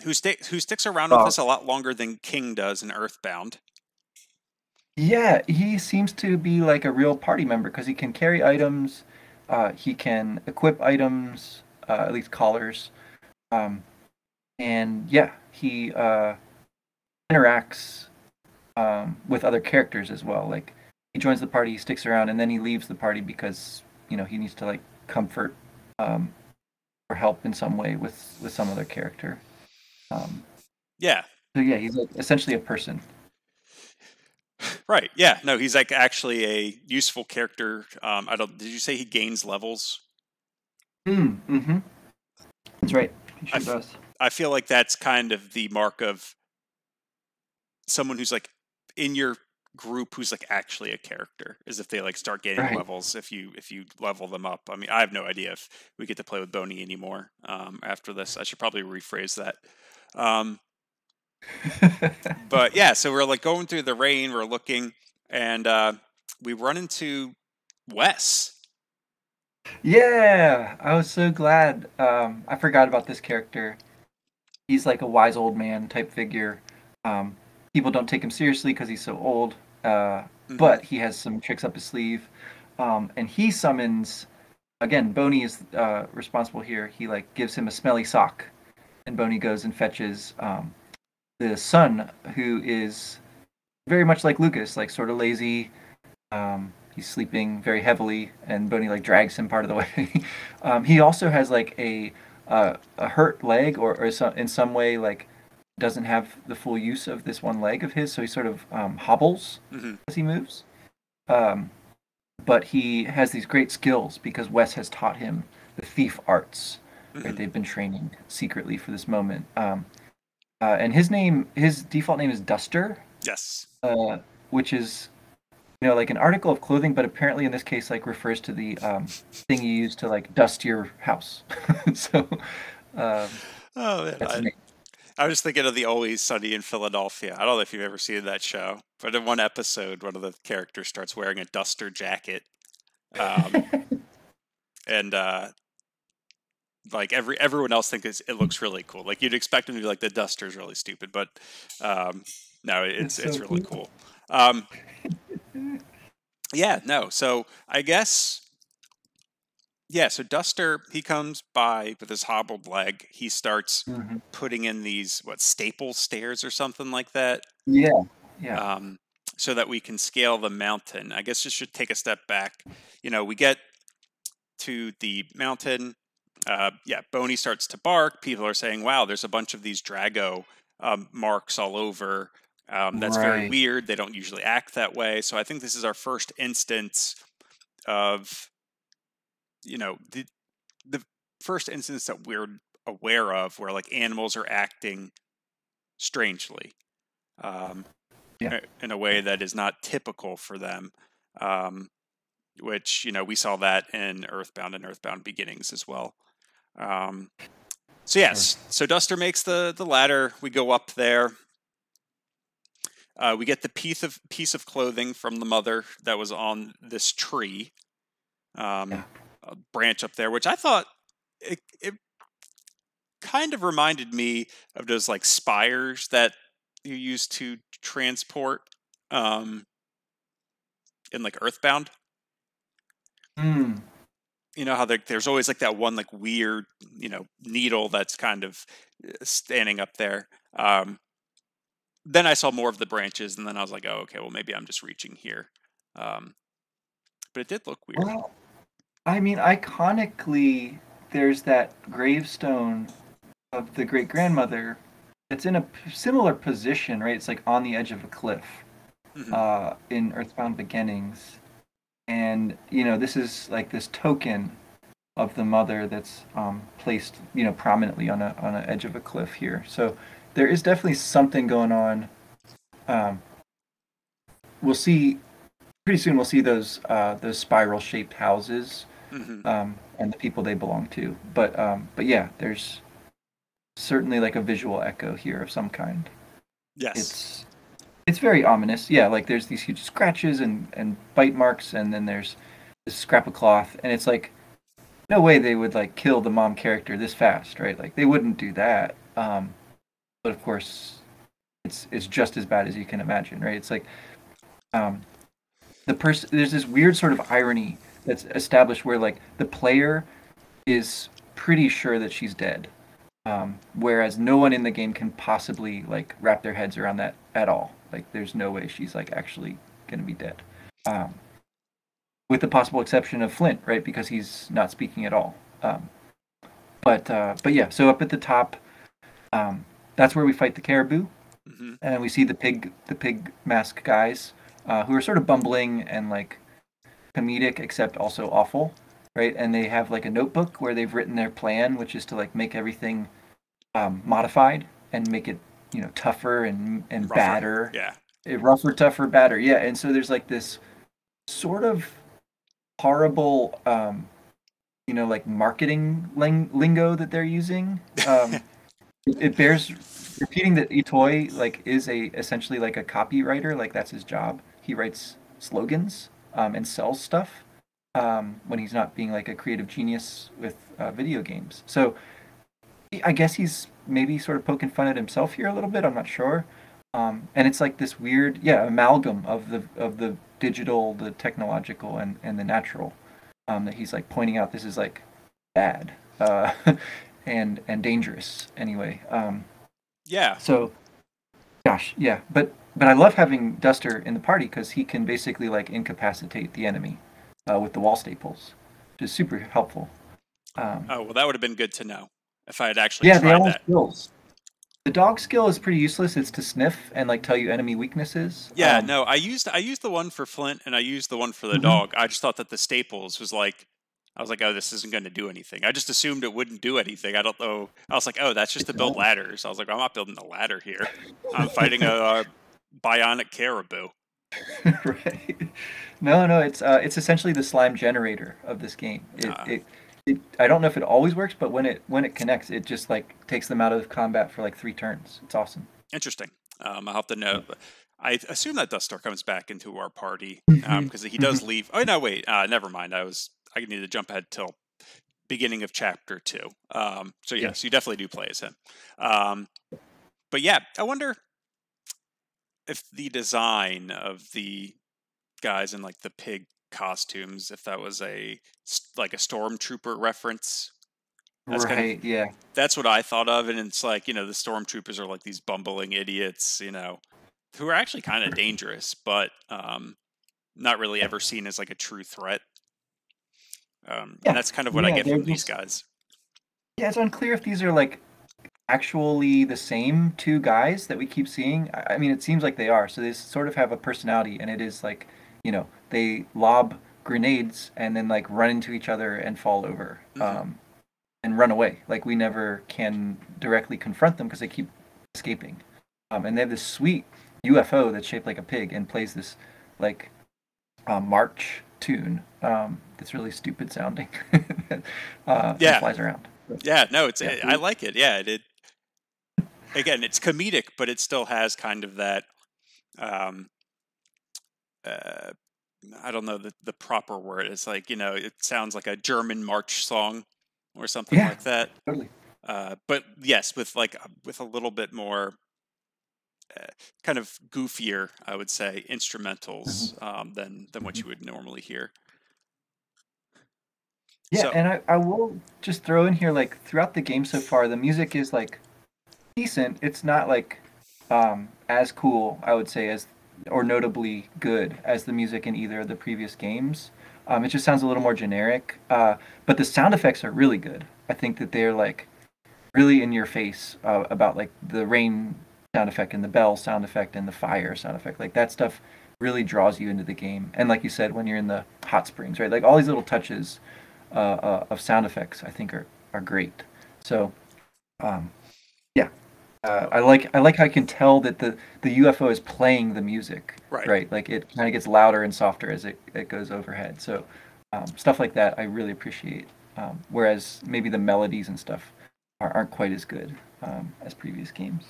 Who sticks around with us a lot longer than King does in Earthbound. Yeah, he seems to be like a real party member because he can carry items, he can equip items, at least collars, and yeah, he interacts with other characters as well. Like he joins the party, he sticks around, and then he leaves the party because you know he needs to like comfort or help in some way with some other character. Yeah. So yeah, he's like essentially a person. Right. Yeah. No, he's like actually a useful character. I don't. Did you say he gains levels? Mm-hmm. That's right. He sure does. I feel like that's kind of the mark of someone who's like in your group who's like actually a character is if they like start gaining levels if you level them up. I mean, I have no idea if we get to play with Boney anymore after this. I should probably rephrase that. But yeah, so we're like going through the rain, we're looking, and we run into Wes. Yeah, I was so glad. I forgot about this character. He's like a wise old man type figure. People don't take him seriously because he's so old, but he has some tricks up his sleeve. And he summons, again, Boney is responsible here. He like gives him a smelly sock, and Boney goes and fetches the son, who is very much like Lucas, like sort of lazy. He's sleeping very heavily, and Boney like drags him part of the way. He also has like a hurt leg, or so, in some way like doesn't have the full use of this one leg of his, so he sort of hobbles as he moves. But he has these great skills because Wes has taught him the thief arts. Right? They've been training secretly for this moment. And his default name is Duster. Yes. Which is, you know, like an article of clothing, but apparently in this case, like refers to the thing you use to like dust your house. So. Oh, man, I was thinking of the Always Sunny in Philadelphia. I don't know if you've ever seen that show, but in one episode, one of the characters starts wearing a duster jacket, and like everyone else thinks it looks really cool. Like you'd expect them to be like, the duster's really stupid, but no, it's really cool. Yeah, no. So I guess. Yeah, so Duster, he comes by with his hobbled leg. He starts putting in these, what, staple stairs or something like that? Yeah, yeah. So that we can scale the mountain. I guess just should take a step back. You know, we get to the mountain. Yeah, Boney starts to bark. People are saying, wow, there's a bunch of these Drago marks all over. That's very weird. They don't usually act that way. So I think this is our first instance of... you know, the first instance that we're aware of where like animals are acting strangely, in a way that is not typical for them, which, you know, we saw that in Earthbound and Earthbound Beginnings as well. So yes, so Duster makes the ladder. We go up there. We get the piece of clothing from the mother that was on this tree. A branch up there, which I thought it kind of reminded me of those like spires that you use to transport in like Earthbound. You know how there's always like that one like weird, you know, needle that's kind of standing up there. Then I saw more of the branches, and then I was like, oh, okay, well maybe I'm just reaching here. But it did look weird. Well, I mean, iconically, there's that gravestone of the great-grandmother that's in a similar position, right? It's like on the edge of a cliff in Earthbound Beginnings. And, you know, this is like this token of the mother that's placed, you know, prominently on an edge of a cliff here. So there is definitely something going on. We'll see... pretty soon we'll see those spiral-shaped houses and the people they belong to. But yeah, there's certainly like a visual echo here of some kind. Yes. It's very ominous. Yeah, like there's these huge scratches and bite marks, and then there's this scrap of cloth. And it's like, no way they would like kill the mom character this fast, right? Like they wouldn't do that. But of course, it's just as bad as you can imagine, right? It's like... there's this weird sort of irony that's established where like the player is pretty sure that she's dead, whereas no one in the game can possibly like wrap their heads around that at all. Like there's no way she's like actually gonna be dead, with the possible exception of Flint, right? Because he's not speaking at all. But yeah, so up at the top, that's where we fight the caribou, and we see the pig mask guys. Who are sort of bumbling and like comedic, except also awful, right? And they have like a notebook where they've written their plan, which is to like make everything modified and make it, you know, tougher and badder. Yeah. Rougher, tougher, badder. Yeah. And so there's like this sort of horrible, you know, like marketing lingo that they're using It bears repeating that Itoi is essentially a copywriter. That's his job. He writes slogans and sells stuff when he's not being a creative genius with video games. So I guess he's maybe sort of poking fun at himself here a little bit. I'm not sure. And it's this weird, amalgam of the digital, the technological, and the natural that he's pointing out. This is bad and dangerous anyway. Yeah. So, gosh, yeah. But I love having Duster in the party because he can basically incapacitate the enemy with the wall staples, which is super helpful. Oh well, that would have been good to know if I had actually tried that. Skills. The dog skill is pretty useless. It's to sniff and tell you enemy weaknesses. Yeah, no, I used the one for Flint and I used the one for the dog. I just thought that the staples was oh, this isn't going to do anything. I just assumed it wouldn't do anything. I don't know. I was oh, that's just to build ladders. I was I'm not building a ladder here. I'm fighting a bionic caribou. Right. No, it's essentially the slime generator of this game. I don't know if it always works, but when it connects, it just takes them out of combat for 3 turns. It's awesome. Interesting. I'll have to know. I assume that Duster comes back into our party because he does leave. Oh no, wait. Never mind. I need to jump ahead till beginning of chapter 2. So yes, you definitely do play as him. But yeah, I wonder if the design of the guys in the pig costumes, if that was a stormtrooper reference. That's right, yeah. That's what I thought of, and it's the stormtroopers are these bumbling idiots, who are actually kind of dangerous, but not really ever seen as a true threat. And that's kind of what I get from these guys. Yeah, it's unclear if these are actually the same 2 guys that we keep seeing. I mean, it seems like they are, so they sort of have a personality, and it is they lob grenades and then run into each other and fall over and run away. We never can directly confront them because they keep escaping. And they have this sweet UFO that's shaped like a pig and plays this march tune that's really stupid sounding. Yeah, flies around. Yeah, no, it's I like it. Yeah, it again, it's comedic, but it still has kind of that. I don't know the proper word. It's it sounds like a German march song or something like that. Totally. But yes, with a little bit more kind of goofier, I would say, instrumentals than what you would normally hear. Yeah, so, and I will just throw in here throughout the game so far, the music is decent. It's not as cool, I would say, as or notably good as the music in either of the previous games. It just sounds a little more generic, but the sound effects are really good. I think that they're really in your face about the rain sound effect and the bell sound effect and the fire sound effect. That stuff really draws you into the game. And like you said, when you're in the hot springs, right? All these little touches of sound effects I think are great. So, I like how I can tell that the UFO is playing the music, right? It kind of gets louder and softer as it goes overhead. So stuff like that I really appreciate. Whereas maybe the melodies and stuff aren't quite as good as previous games.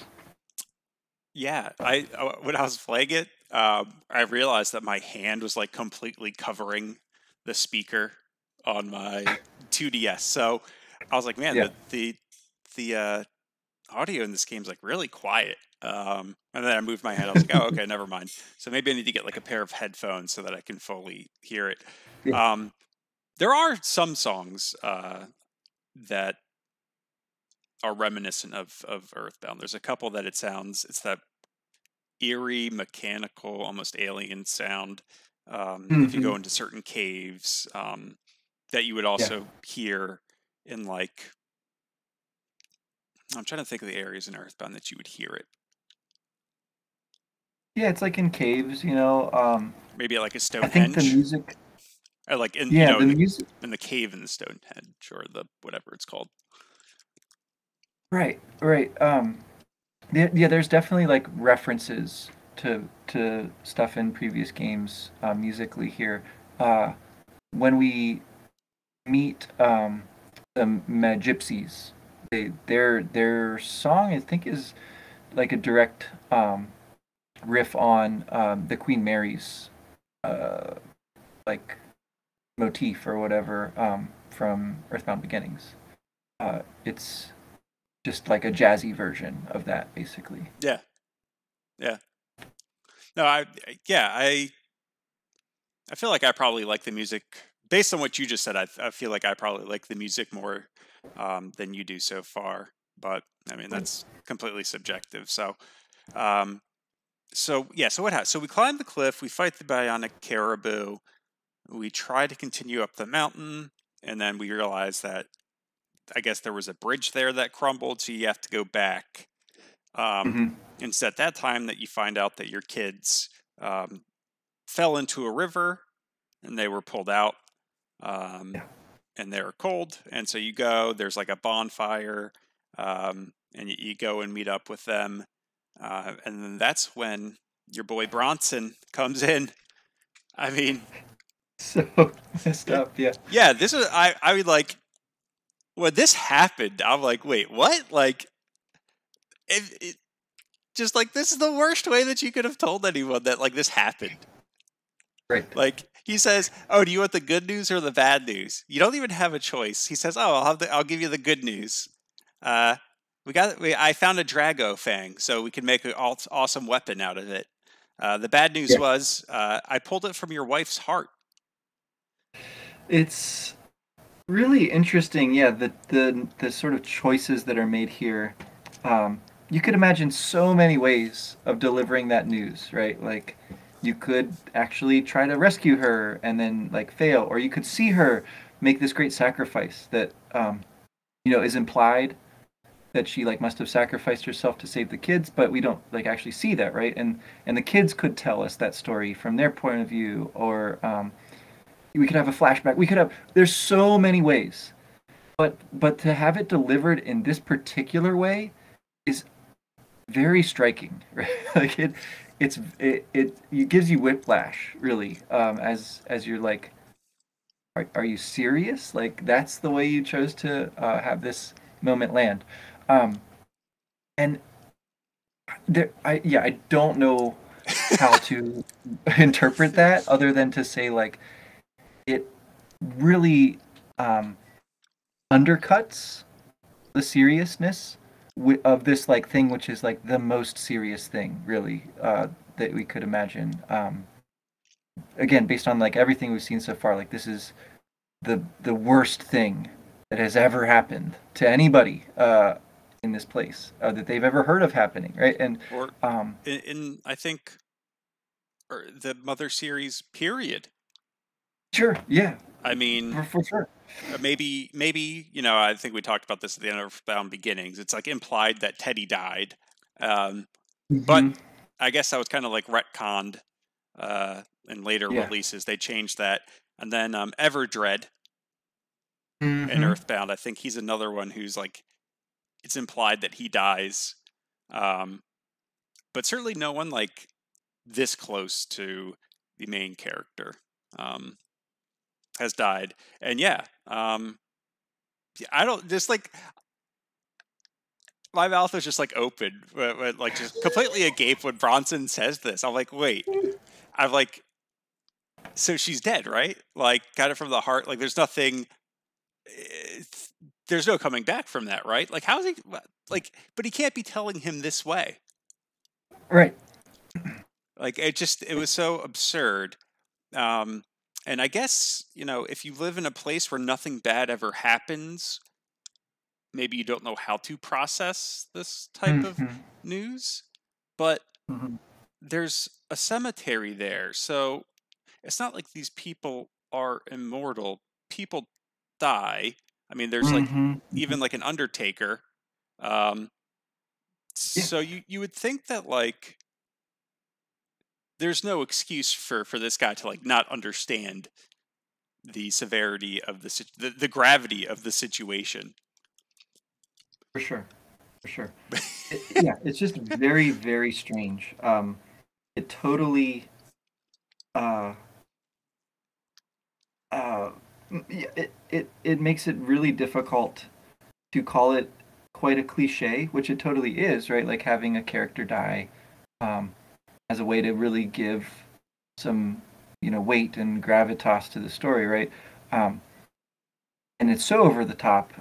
Yeah, when I was playing it, I realized that my hand was completely covering the speaker on my 2DS. So I was like, man, the audio in this game's really quiet. And then I moved my head. I was like, oh, okay, never mind. So maybe I need to get a pair of headphones so that I can fully hear it. Yeah. There are some songs that are reminiscent of Earthbound. There's a couple that it's that eerie, mechanical, almost alien sound. If you go into certain caves that you would also hear in I'm trying to think of the areas in Earthbound that you would hear it. Yeah, it's in caves, maybe a Stonehenge. I think the music. Or the music in the cave in the Stonehenge or the whatever it's called. Right. Yeah, there's definitely references to stuff in previous games musically here. When we meet the gypsies. Their song, I think, is like a direct riff on the Queen Mary's like motif or whatever from Earthbound Beginnings. It's just like a jazzy version of that, basically. Yeah, yeah. No, I feel like I probably like the music based on what you just said. I feel like I probably like the music more than you do so far, but I mean that's completely subjective. So, so what happens? So we climb the cliff, we fight the bionic caribou, we try to continue up the mountain, and then we realize that I guess there was a bridge there that crumbled, so you have to go back. And it's at that time that you find out that your kids fell into a river and they were pulled out. And they're cold, and so you go, there's like a bonfire, and you go and meet up with them, and then that's when your boy Bronson comes in. I mean, so messed up. Yeah This is, I mean, like, when this happened, I'm like, wait, what? Like, it just, like, this is the worst way that you could have told anyone that, like, this happened, right? Like, he says, "Oh, do you want the good news or the bad news?" You don't even have a choice. He says, "Oh, I'll give you the good news. I found a Drago fang, so we can make an awesome weapon out of it. The bad news was I pulled it from your wife's heart." It's really interesting, yeah. The sort of choices that are made here. You could imagine so many ways of delivering that news, right? Like, you could actually try to rescue her and then, like, fail. Or you could see her make this great sacrifice that, you know, is implied that she, like, must have sacrificed herself to save the kids. But we don't, like, actually see that, right? And the kids could tell us that story from their point of view. Or we could have a flashback. We could have... There's so many ways. But to have it delivered in this particular way is very striking, right? Like, it gives you whiplash, really, as you're like, are you serious? Like, that's the way you chose to have this moment land. And there, I don't know how to interpret that other than to say, like, it really undercuts the seriousness of this, like, thing, which is, like, the most serious thing, really, that we could imagine. Again, based on, like, everything we've seen so far, like, this is the worst thing that has ever happened to anybody in this place that they've ever heard of happening, right? And or in I think, or the Mother series period. Sure. Yeah. I mean, for sure. Maybe, you know, I think we talked about this at the end of Earthbound Beginnings. It's, like, implied that Teddy died. But I guess that was kind of, like, retconned in later releases. They changed that. And then Everdread in Earthbound, I think he's another one who's, like, it's implied that he dies. But certainly no one, like, this close to the main character has died. And I don't, just, like, my mouth was just, like, open, but, like, just completely agape when Bronson says this. I'm like, wait, I'm like, so she's dead, right? Like, got it from the heart. Like, there's nothing, there's no coming back from that, right? Like, how is he, like, but he can't be telling him this way. Right. Like, it was so absurd. And I guess, you know, if you live in a place where nothing bad ever happens, maybe you don't know how to process this type of news, but there's a cemetery there. So it's not like these people are immortal. People die. I mean, there's like even like an undertaker. So you would think that, like, there's no excuse for this guy to, like, not understand the severity of the gravity of the situation. For sure. It's just very, very strange. It totally, it makes it really difficult to call it quite a cliche, which it totally is, right? Like having a character die as a way to really give some, you know, weight and gravitas to the story, right? And it's so over the top.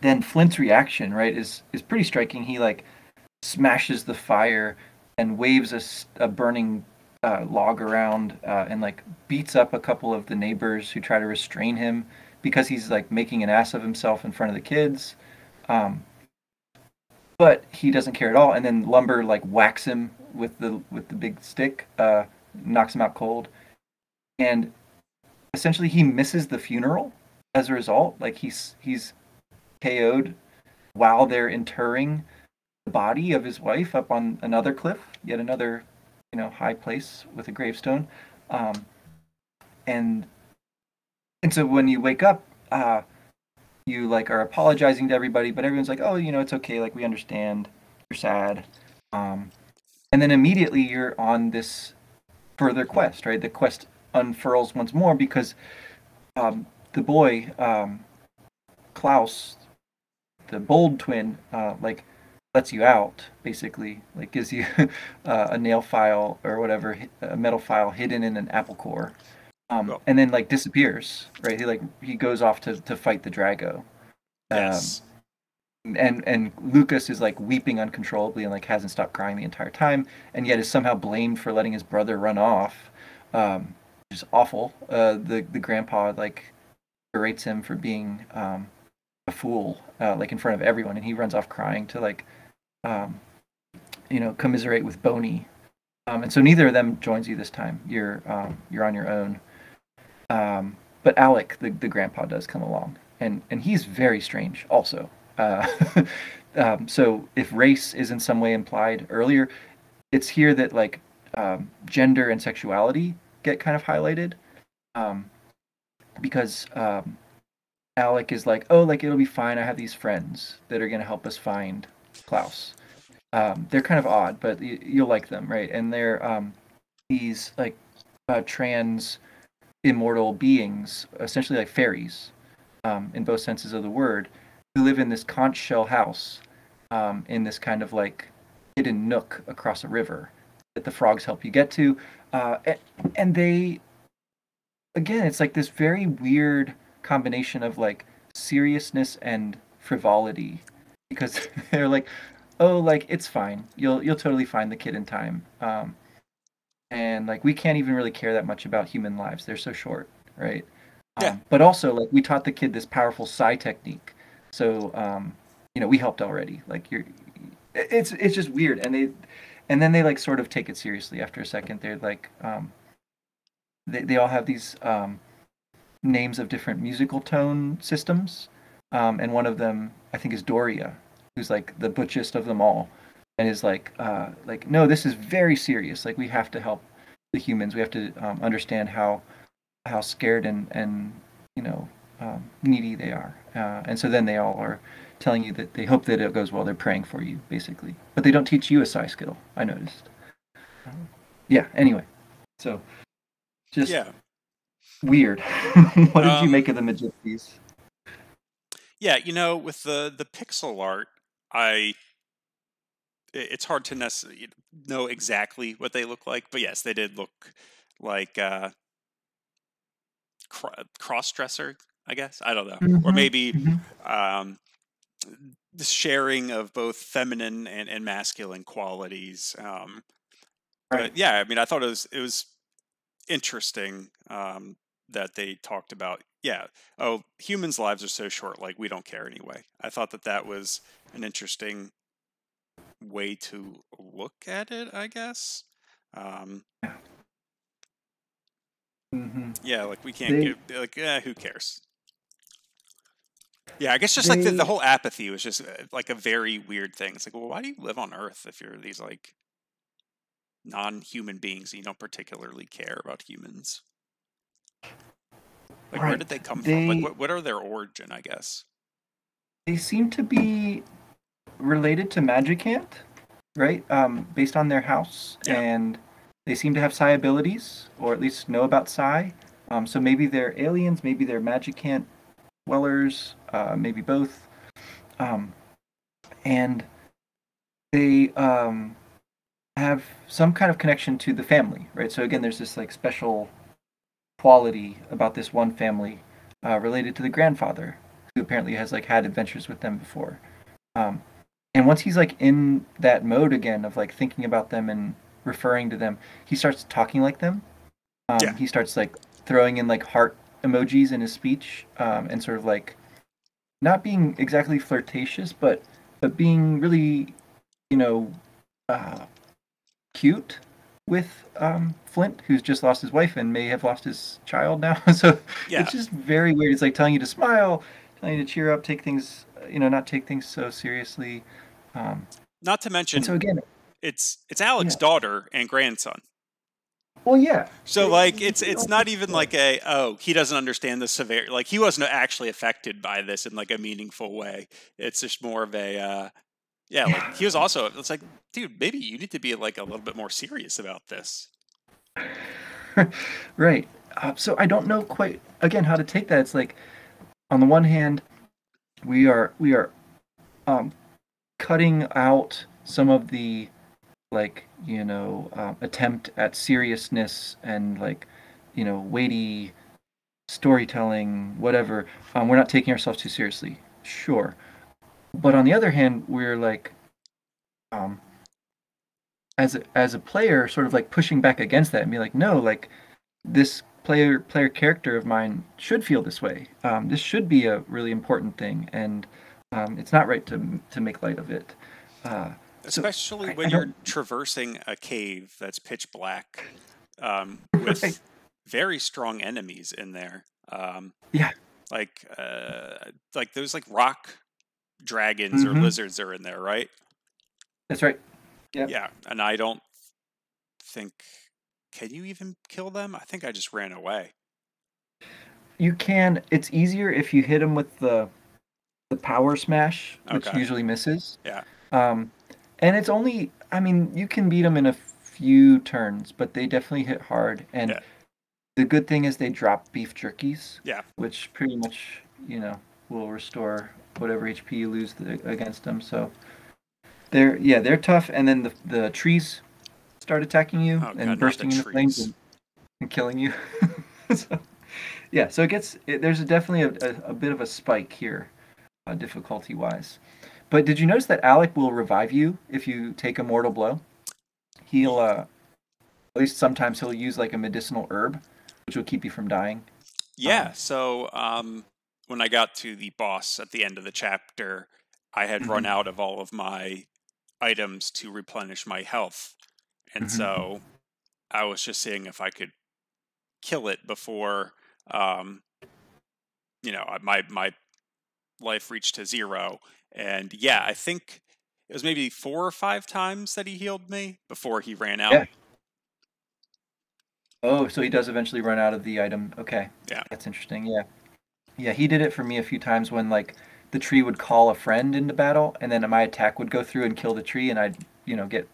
Then Flint's reaction, right, is pretty striking. He like smashes the fire and waves a burning log around and like beats up a couple of the neighbors who try to restrain him because he's like making an ass of himself in front of the kids. But he doesn't care at all. And then Lumber like whacks him with the big stick, knocks him out cold, and essentially he misses the funeral as a result. Like he's KO'd while they're interring the body of his wife up on another cliff, yet another, you know, high place with a gravestone. And so when you wake up, you like are apologizing to everybody, but everyone's like, oh, you know, it's okay. Like we understand you're sad. And then immediately you're on this further quest, right? The quest unfurls once more because the boy, Klaus, the bold twin, like lets you out, basically, like gives you a nail file or whatever, a metal file hidden in an apple core, and then like disappears, right? He goes off to fight the Drago. Yes. And Lucas is like weeping uncontrollably and like hasn't stopped crying the entire time, and yet is somehow blamed for letting his brother run off, which is awful. The grandpa like berates him for being a fool, like in front of everyone, and he runs off crying to like commiserate with Boney, and so neither of them joins you this time. You're on your own, but Alec, the grandpa, does come along, and he's very strange also. So if race is in some way implied earlier, it's here that like gender and sexuality get kind of highlighted, because Alec is like, oh, like it'll be fine. I have these friends that are going to help us find Klaus. They're kind of odd, but you'll like them, right? And they're these like trans immortal beings, essentially like fairies, in both senses of the word, who live in this conch shell house, in this kind of like hidden nook across a river that the frogs help you get to. And they, again, it's like this very weird combination of like seriousness and frivolity, because they're like, oh, like it's fine, you'll totally find the kid in time, and like we can't even really care that much about human lives, they're so short, right? Yeah. But also like we taught the kid this powerful psi technique, so we helped already, like it's just weird. And then they like sort of take it seriously after a second. They're like they all have these names of different musical tone systems, and one of them I think is Doria, who's like the butchest of them all, and is like no, this is very serious, like we have to help the humans, we have to understand how scared and needy they are, and so then they all are telling you that they hope that it goes well, they're praying for you basically, but they don't teach you a psi skill, I noticed. Weird. What did you make of the Magicians? Yeah, with the pixel art, it's hard to necessarily know exactly what they look like, but yes, they did look like cross-dresser, I guess. I don't know. Mm-hmm. Or maybe the sharing of both feminine and masculine qualities. Right. But yeah, I mean, I thought it was interesting that they talked about, humans' lives are so short, like we don't care anyway. I thought that was an interesting way to look at it, I guess. Mm-hmm. Yeah, like we can't give, like, who cares? Yeah, I guess just like the whole apathy was just like a very weird thing. It's like, well, why do you live on Earth if you're these like non-human beings and you don't particularly care about humans? Like, right. Where did they come from? Like, what are their origin, I guess? They seem to be related to Magicant, right? Based on their house. Yeah. And they seem to have psi abilities, or at least know about psi. So maybe they're aliens, maybe they're Magicant dwellers, maybe both. And they have some kind of connection to the family, right? So again, there's this like special quality about this one family related to the grandfather, who apparently has like had adventures with them before. And once he's like in that mode again of like thinking about them and referring to them, he starts talking like them. Yeah. He starts like throwing in like heart emojis in his speech, and sort of like not being exactly flirtatious, but being really, you know, cute with Flint, who's just lost his wife and may have lost his child now. So yeah. It's just very weird. It's like telling you to smile, telling you to cheer up, take things, you know, not take things so seriously. Not to mention, so again, it's Alec's daughter and grandson. Well, yeah. So like, it's not even like a, oh, he doesn't understand the severity. Like, he wasn't actually affected by this in like a meaningful way. It's just more of a, yeah, like he was also, it's like, dude, maybe you need to be like a little bit more serious about this. Right. So I don't know quite again how to take that. It's like, on the one hand, we are cutting out some of the, like, you know, attempt at seriousness and, like, you know, weighty storytelling, whatever. We're not taking ourselves too seriously, sure. But on the other hand, we're like, as a player, sort of like pushing back against that and be like, no, like this player character of mine should feel this way. This should be a really important thing, and it's not right to make light of it. Especially so, when you're traversing a cave that's pitch black, with right. very strong enemies in there. Yeah, like those like rock dragons or lizards are in there, right? That's right. Yeah. Yeah, and I don't think. Can you even kill them? I think I just ran away. You can. It's easier if you hit them with the power smash, which usually misses. Yeah. And it's only, I mean, you can beat them in a few turns, but they definitely hit hard. And the good thing is they drop beef jerkies, which pretty much, you know, will restore whatever HP you lose against them. So they're tough. And then the trees start attacking you bursting into flames and killing you. So there's definitely a bit of a spike here, difficulty wise. But did you notice that Alec will revive you if you take a mortal blow? He'll, at least sometimes he'll use like a medicinal herb, which will keep you from dying. Yeah. So when I got to the boss at the end of the chapter, I had run out of all of my items to replenish my health. And so I was just seeing if I could kill it before, you know, my life reached to zero. And yeah, I think it was maybe 4 or 5 times that he healed me before he ran out. Yeah. Oh, so he does eventually run out of the item. Okay. Yeah. That's interesting. Yeah. Yeah, he did it for me a few times when, like, the tree would call a friend into battle, and then my attack would go through and kill the tree, and I'd, you know, get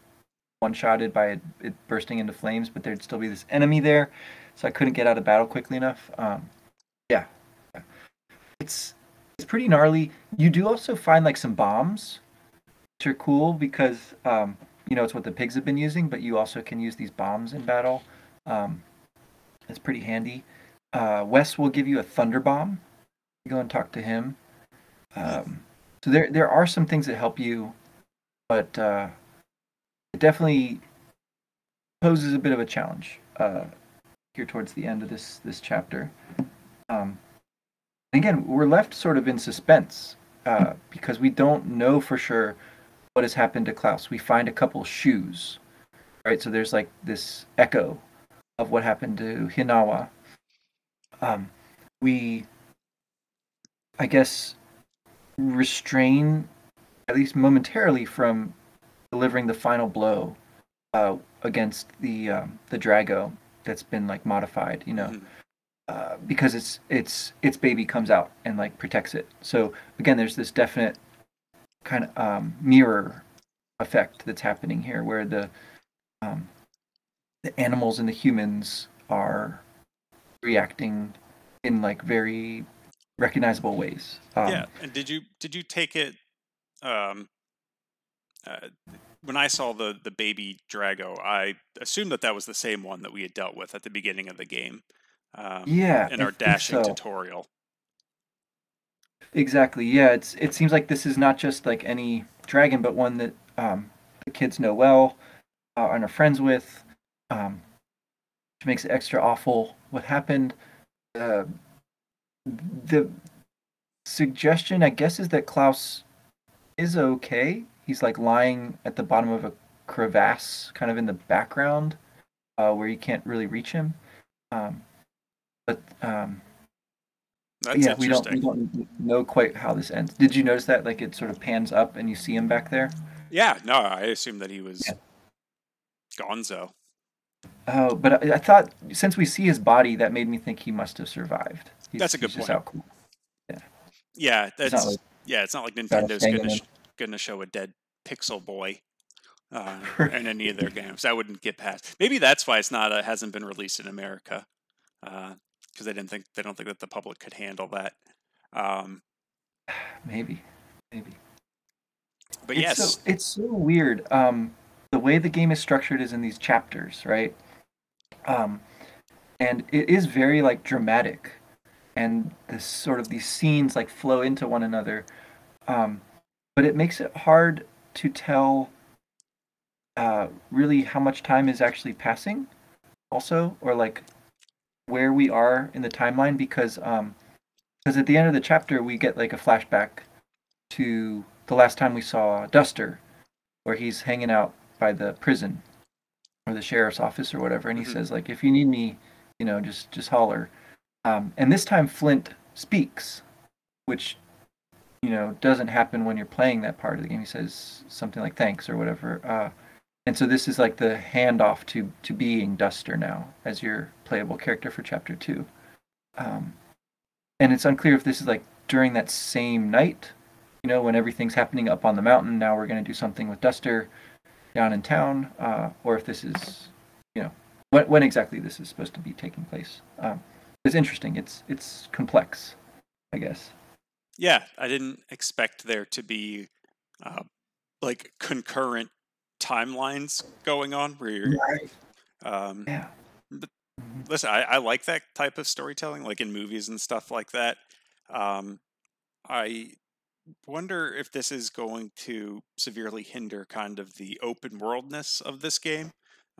one-shotted by it bursting into flames, but there'd still be this enemy there, so I couldn't get out of battle quickly enough. Yeah. It's pretty gnarly. You do also find like some bombs, which are cool because, you know, it's what the pigs have been using, but you also can use these bombs in battle. It's pretty handy. Wes will give you a thunder bomb. You go and talk to him. So there are some things that help you, but it definitely poses a bit of a challenge here towards the end of this chapter. Again, we're left sort of in suspense because we don't know for sure what has happened to Klaus. We find a couple shoes, right? So there's like this echo of what happened to Hinawa. We, I guess, restrain, at least momentarily, from delivering the final blow against the Drago that's been like modified, you know. Because its baby comes out and like protects it. So again, there's this definite kind of mirror effect that's happening here, where the animals and the humans are reacting in like very recognizable ways. And did you take it when I saw the baby Drago, I assumed that that was the same one that we had dealt with at the beginning of the game. Yeah, in our dashing tutorial. Exactly. Yeah, it seems like this is not just like any dragon, but one that the kids know well and are friends with, which makes it extra awful. What happened? The suggestion, I guess, is that Klaus is okay. He's like lying at the bottom of a crevasse, kind of in the background, where you can't really reach him. That's yeah, we don't know quite how this ends. Did you notice that? Like, it sort of pans up and you see him back there? Yeah, no, I assumed that he was gonzo. Oh, but I thought, since we see his body, that made me think he must have survived. That's a good point. Cool. Yeah, it's not like Nintendo's going to show a dead pixel boy in any of their games. I wouldn't get past. Maybe that's why it's not hasn't been released in America. Because they don't think that the public could handle that. Maybe. But yes, it's so weird. The way the game is structured is in these chapters, right? And it is very like dramatic, and this sort of these scenes like flow into one another. But it makes it hard to tell really how much time is actually passing, also, or like where we are in the timeline, because at the end of the chapter we get like a flashback to the last time we saw Duster, where he's hanging out by the prison or the sheriff's office or whatever, and he says like, if you need me, you know, just holler. And this time Flint speaks, which, you know, doesn't happen when you're playing that part of the game. He says something like thanks or whatever. And so this is like the handoff to being Duster now as your playable character for Chapter 2. And it's unclear if this is like during that same night, you know, when everything's happening up on the mountain, now we're going to do something with Duster down in town, or if this is, you know, when exactly this is supposed to be taking place. It's interesting. It's complex, I guess. Yeah, I didn't expect there to be like concurrent timelines going on where you're but listen, I like that type of storytelling, like in movies and stuff like that. I wonder if this is going to severely hinder kind of the open worldness of this game.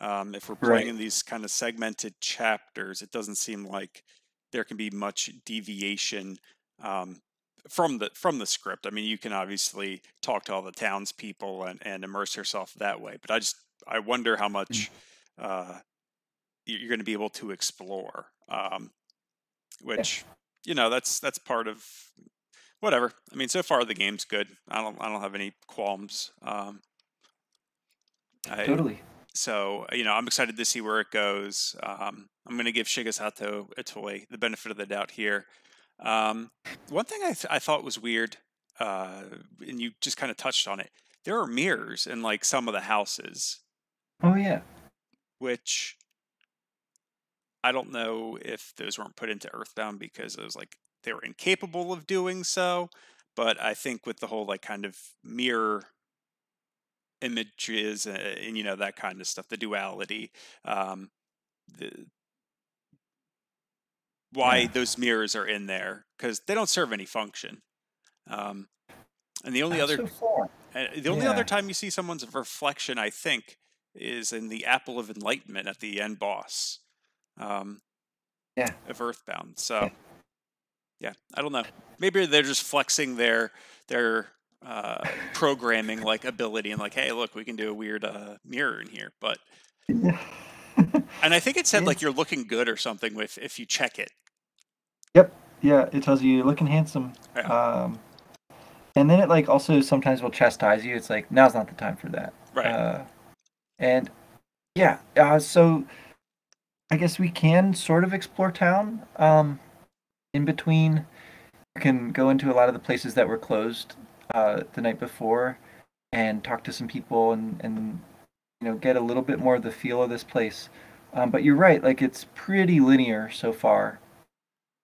If we're playing in these kind of segmented chapters, it doesn't seem like there can be much deviation from the script. I mean, you can obviously talk to all the townspeople and immerse yourself that way, but I wonder how much you're going to be able to explore, which, you know, that's part of whatever. I mean, so far the game's good. I don't have any qualms. Totally. So, you know, I'm excited to see where it goes. I'm going to give Shigesato Itoi the benefit of the doubt here. One thing I thought was weird, and you just kind of touched on it, there are mirrors in like some of the houses. Oh yeah. Which I don't know if those weren't put into Earthbound because it was like they were incapable of doing so, but I think with the whole like kind of mirror images and you know, that kind of stuff, the duality, why those mirrors are in there, because they don't serve any function. And the only other time you see someone's reflection, I think, is in the Apple of Enlightenment at the end boss of Earthbound. So, yeah, I don't know. Maybe they're just flexing their programming like ability and like, hey, look, we can do a weird mirror in here, but. And I think it said like you're looking good or something if you check it. Yep. Yeah, it tells you you're looking handsome. Yeah. And then it like also sometimes will chastise you. It's like, now's not the time for that. Right. And yeah, so I guess we can sort of explore town. In between, you can go into a lot of the places that were closed the night before and talk to some people and you know, get a little bit more of the feel of this place. But you're right, like it's pretty linear so far.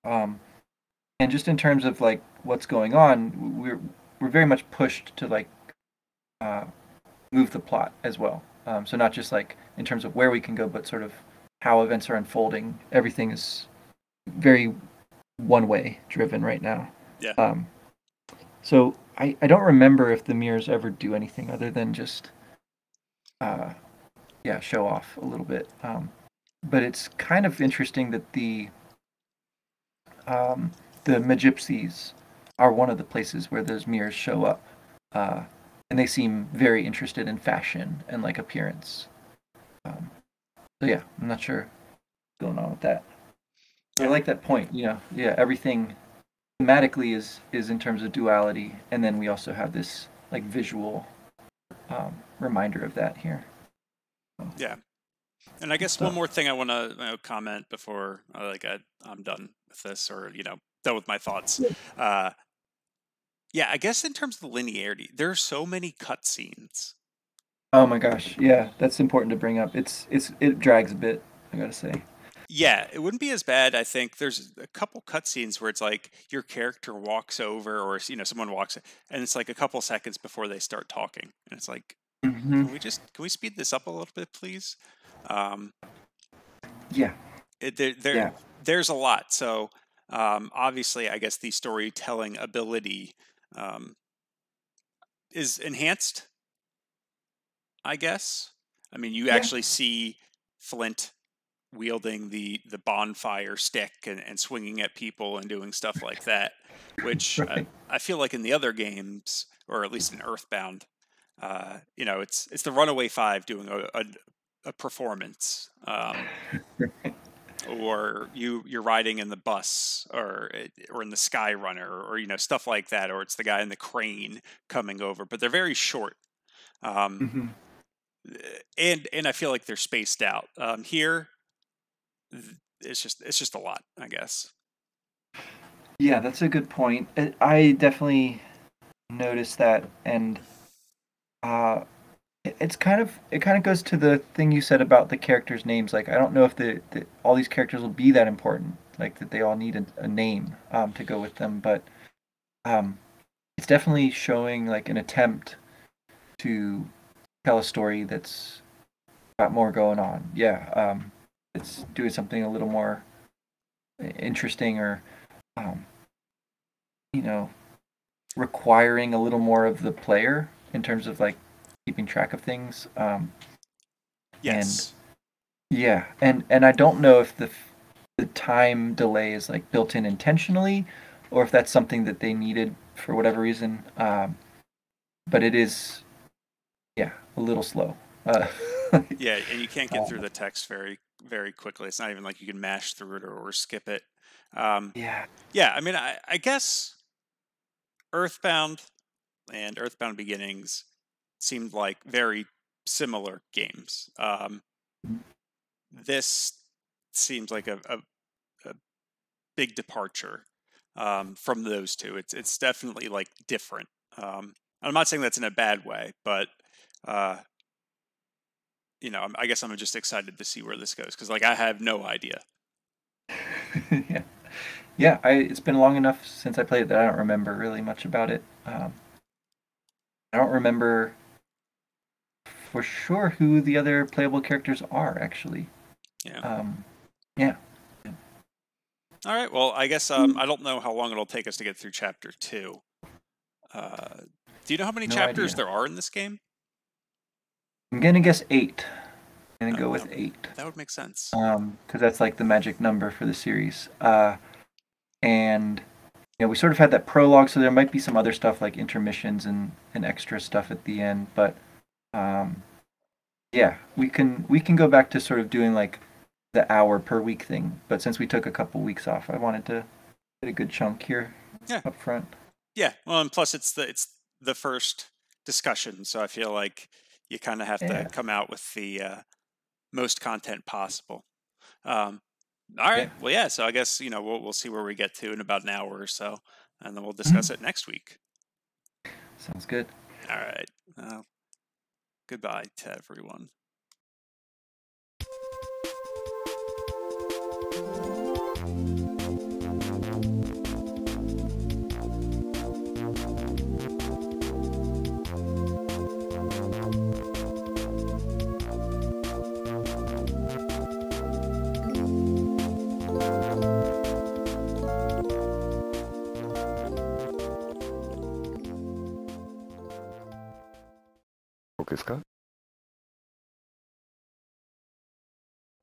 And just in terms of like what's going on, we're very much pushed to like move the plot as well. So not just like in terms of where we can go, but sort of how events are unfolding. Everything is very one-way driven right now. Yeah. So I don't remember if the mirrors ever do anything other than just show off a little bit. But it's kind of interesting that the Magypsies are one of the places where those mirrors show up. And they seem very interested in fashion and like appearance. I'm not sure what's going on with that. I like that point. Everything thematically is in terms of duality, and then we also have this like visual reminder of that here. Yeah. And I guess one more thing I want to comment before I'm done with this, or done with my thoughts. I guess in terms of the linearity, there are so many cutscenes. Oh my gosh, yeah, that's important to bring up. It drags a bit, I gotta say. Yeah, it wouldn't be as bad. I think there's a couple cutscenes where it's like your character walks over, or someone walks, and it's like a couple seconds before they start talking, and it's like, can we speed this up a little bit, please? There's a lot. So obviously, I guess the storytelling ability is enhanced, I guess. I mean, you actually see Flint wielding the bonfire stick and swinging at people and doing stuff like that, which right. I feel like in the other games, or at least in Earthbound, it's the Runaway Five doing a performance, or you're riding in the bus, or in the Sky Runner, or stuff like that, or it's the guy in the crane coming over. But they're very short, and I feel like they're spaced out. Here, it's just a lot, I guess. Yeah, that's a good point. I definitely noticed that, and It kind of goes to the thing you said about the characters' names. Like, I don't know if all these characters will be that important, like that they all need a name to go with them. But it's definitely showing like an attempt to tell a story that's got more going on. Yeah, it's doing something a little more interesting, or requiring a little more of the player in terms of like keeping track of things. Yes. And I don't know if the time delay is like built in intentionally, or if that's something that they needed for whatever reason. But it is, a little slow. And you can't get through the text very, very quickly. It's not even like you can mash through it or skip it. I mean, I guess Earthbound and Earthbound Beginnings seemed like very similar games. This seems like a big departure from those two. It's definitely like different. I'm not saying that's in a bad way, but I guess I'm just excited to see where this goes, because like I have no idea. It's been long enough since I played it that I don't remember really much about it. I don't remember for sure who the other playable characters are, actually. All right, well, I guess I don't know how long it'll take us to get through Chapter 2. Do you know how many chapters there are in this game? I'm going to guess 8. I'm going to go with 8. That would make sense. Because that's like the magic number for the series. We sort of had that prologue, so there might be some other stuff like intermissions and extra stuff at the end, but... we can go back to sort of doing like the hour per week thing, but since we took a couple weeks off, I wanted to get a good chunk here up front. Yeah, well, and plus it's the first discussion, so I feel like you kind of have to come out with the most content possible. All right, well, so I guess we'll see where we get to in about an hour or so, and then we'll discuss it next week. Sounds good. All right. Goodbye to everyone. Lucas, cara.